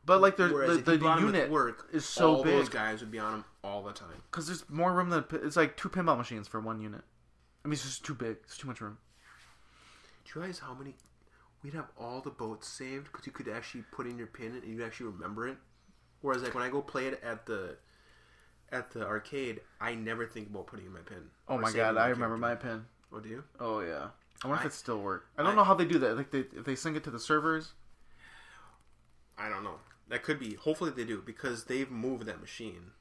but like the Whereas the, the, the unit work is so all big. Those guys would be on them all the time because there's more room than it's like two pinball machines for one unit. I mean, it's just too big. It's too much room. Do you realize how many? We'd have all the boats saved because you could actually put in your pin and you actually remember it. Whereas, like, when I go play it at the at the arcade, I never think about putting in my pin. Oh, my God. I remember my pin. Oh, do you? Oh, yeah. I wonder I, if it still works. I don't I, know how they do that. Like, they, if they sync it to the servers? I don't know. That could be. Hopefully they do, because they've moved that machine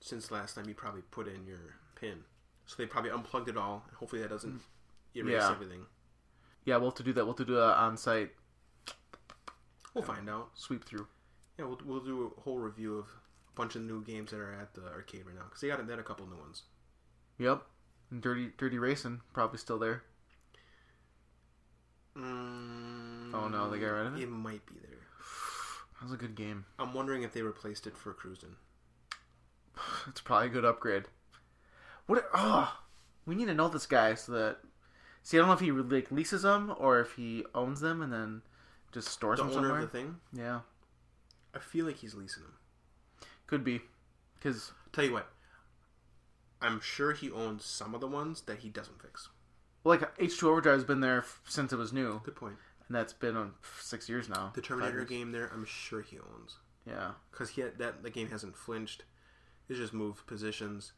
since last time you probably put in your pin. So they probably unplugged it all. And hopefully that doesn't erase yeah. everything. Yeah, we'll have to do that. We'll have to do an on-site... We'll find know, out. Sweep through. Yeah, we'll we'll do a whole review of a bunch of new games that are at the arcade right now, because they got they had a couple new ones. Yep, and Dirty Dirty Racing probably still there. Mm, oh no, they got rid of it. It might be there. That was a good game. I'm wondering if they replaced it for Cruisin'. It's probably a good upgrade. What? Oh, we need to know this guy so that. See, I don't know if he like leases them or if he owns them and then just stores the them somewhere. The owner of the thing. Yeah. I feel like he's leasing them. Could be. Because... Tell you what. I'm sure he owns some of the ones that he doesn't fix. Well, like, H two Overdrive's been there f- since it was new. Good point. And that's been on f- six years now. The Terminator game there, I'm sure he owns. Yeah. Because he had that the game hasn't flinched. It's just moved positions.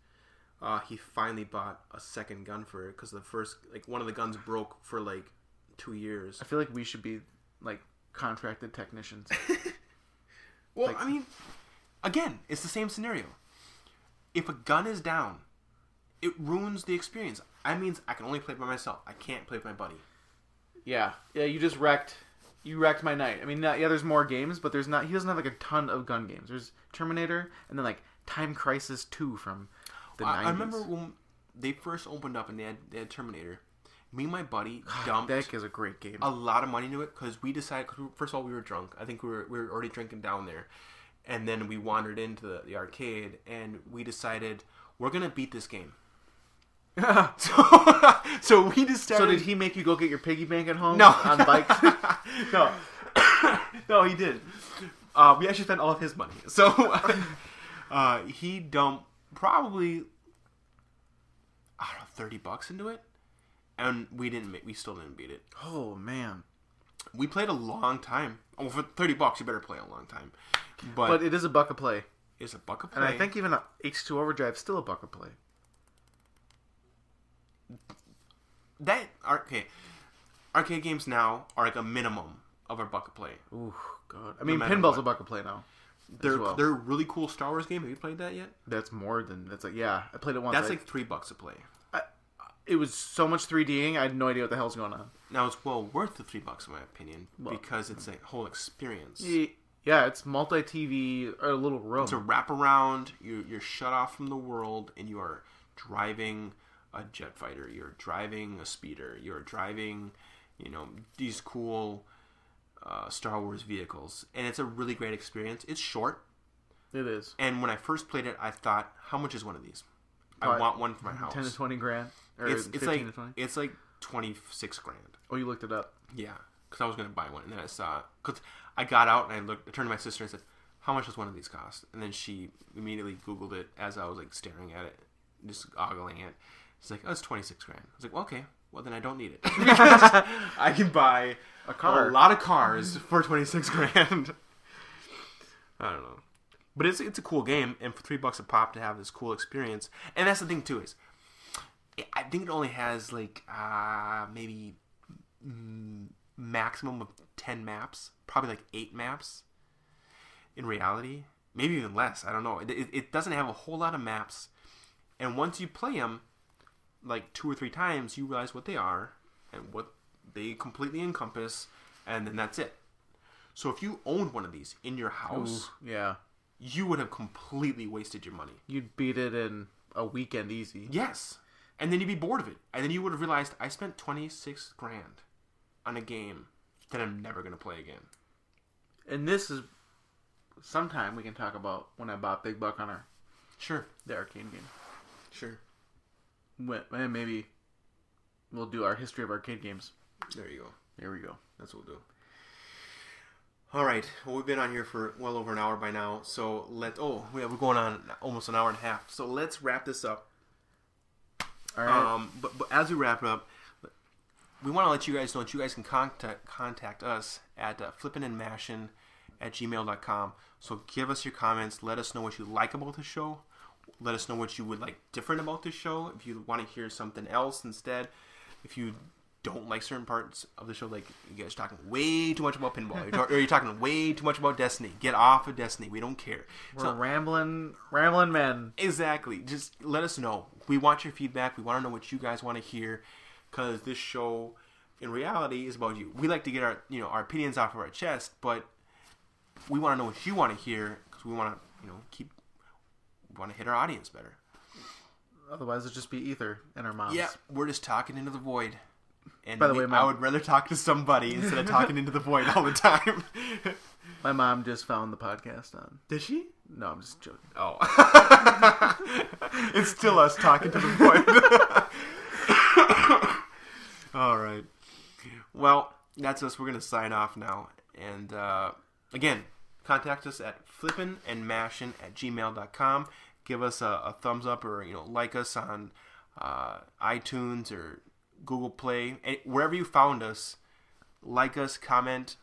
Uh, he finally bought a second gun for it because the first... Like, one of the guns broke for, like, two years. I feel like we should be, like, contracted technicians. Well, like, I mean, again, it's the same scenario. If a gun is down, it ruins the experience. That means I can only play by myself. I can't play with my buddy. Yeah. Yeah, you just wrecked you wrecked my night. I mean, not, yeah, there's more games, but there's not. He doesn't have, like, a ton of gun games. There's Terminator and then, like, Time Crisis two from the well, nineties. I remember when they first opened up and they had, they had Terminator. Me and my buddy dumped that is a great game. A lot of money into it because we decided. Cause we, first of all, we were drunk. I think we were we were already drinking down there, and then we wandered into the, the arcade and we decided we're gonna beat this game. so, so we decided. So did he make you go get your piggy bank at home? No, on bikes. no, no, he did. Uh, we actually spent all of his money. So uh, he dumped probably I don't know thirty bucks into it. And we didn't. Make, we still didn't beat it. Oh man, we played a long time. Oh, for thirty bucks, you better play a long time. But, but it is a buck a play. It's a buck a play, and I think even a H two Overdrive is still a buck a play. That okay, arcade games now are like a minimum of a buck a play. Ooh, God! I mean, no pinball's what. A buck a play now. They're well. They're really cool Star Wars game. Have you played that yet? That's more than that's like yeah. I played it once. That's I, like three bucks a play. It was so much three D-ing, I had no idea what the hell's going on. Now, it's well worth the three bucks, in my opinion, well, because it's a whole experience. Yeah, it's multi-T V, or a little room. It's a wraparound, you're, you're shut off from the world, and you are driving a jet fighter, you're driving a speeder, you're driving, you know, these cool uh, Star Wars vehicles. And it's a really great experience. It's short. It is. And when I first played it, I thought, how much is one of these? Probably I want one for my house. ten to twenty grand. Or it's it's like it's like twenty-six grand. Oh, you looked it up? Yeah, because I was gonna buy one, and then I saw because I got out and I looked. I turned to my sister and said, "How much does one of these cost?" And then she immediately Googled it as I was like staring at it, just ogling it. It's like, "Oh, it's twenty-six grand." I was like, well, "Okay, well then I don't need it. I can buy a car, a lot of cars for twenty-six grand." I don't know, but it's it's a cool game, and for three bucks a pop to have this cool experience, and that's the thing too is. I think it only has, like, uh, maybe mm, maximum of ten maps. Probably, like, eight maps in reality. Maybe even less. I don't know. It, it, it doesn't have a whole lot of maps. And once you play them, like, two or three times, you realize what they are and what they completely encompass, and then that's it. So if you owned one of these in your house, Ooh, yeah, you would have completely wasted your money. You'd beat it in a weekend easy. Yes. And then you'd be bored of it. And then you would have realized, I spent twenty-six grand on a game that I'm never going to play again. And this is... Sometime we can talk about when I bought Big Buck Hunter. Sure. The arcade game. Sure. When, and maybe we'll do our history of arcade games. There you go. There we go. That's what we'll do. All right. Well, we've been on here for well over an hour by now. So let... Oh, yeah, we're going on almost an hour and a half. So let's wrap this up. All right. Um, but, but as we wrap it up, we want to let you guys know that you guys can contact contact us at uh, flippinandmashin at gmail dot com. So give us your comments. Let us know what you like about the show. Let us know what you would like different about the show. If you want to hear something else instead. If you don't like certain parts of the show, like you guys are talking way too much about pinball, you're, or you're talking way too much about Destiny. Get off of Destiny. We don't care. We're so, rambling, rambling men. Exactly. Just let us know. We want your feedback. We want to know what you guys want to hear, because this show, in reality, is about you. We like to get our, you know, our opinions off of our chest, but we want to know what you want to hear, because we want to, you know, keep, we want to hit our audience better. Otherwise, it'll just be ether and our moms. Yeah, we're just talking into the void. And by the me, way, Mom, I would rather talk to somebody instead of talking into the void all the time. My mom just found the podcast on. Did she? No, I'm just joking. Oh. It's still us talking to the void. All right. Well, that's us. We're going to sign off now. And uh, again, contact us at flippinandmashin at gmail dot com. Give us a, a thumbs up, or, you know, like us on uh, iTunes or Google Play, and wherever you found us, like us, comment,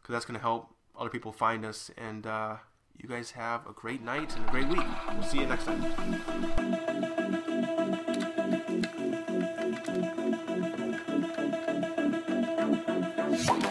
because that's going to help other people find us. And uh, you guys have a great night and a great week. We'll see you next time.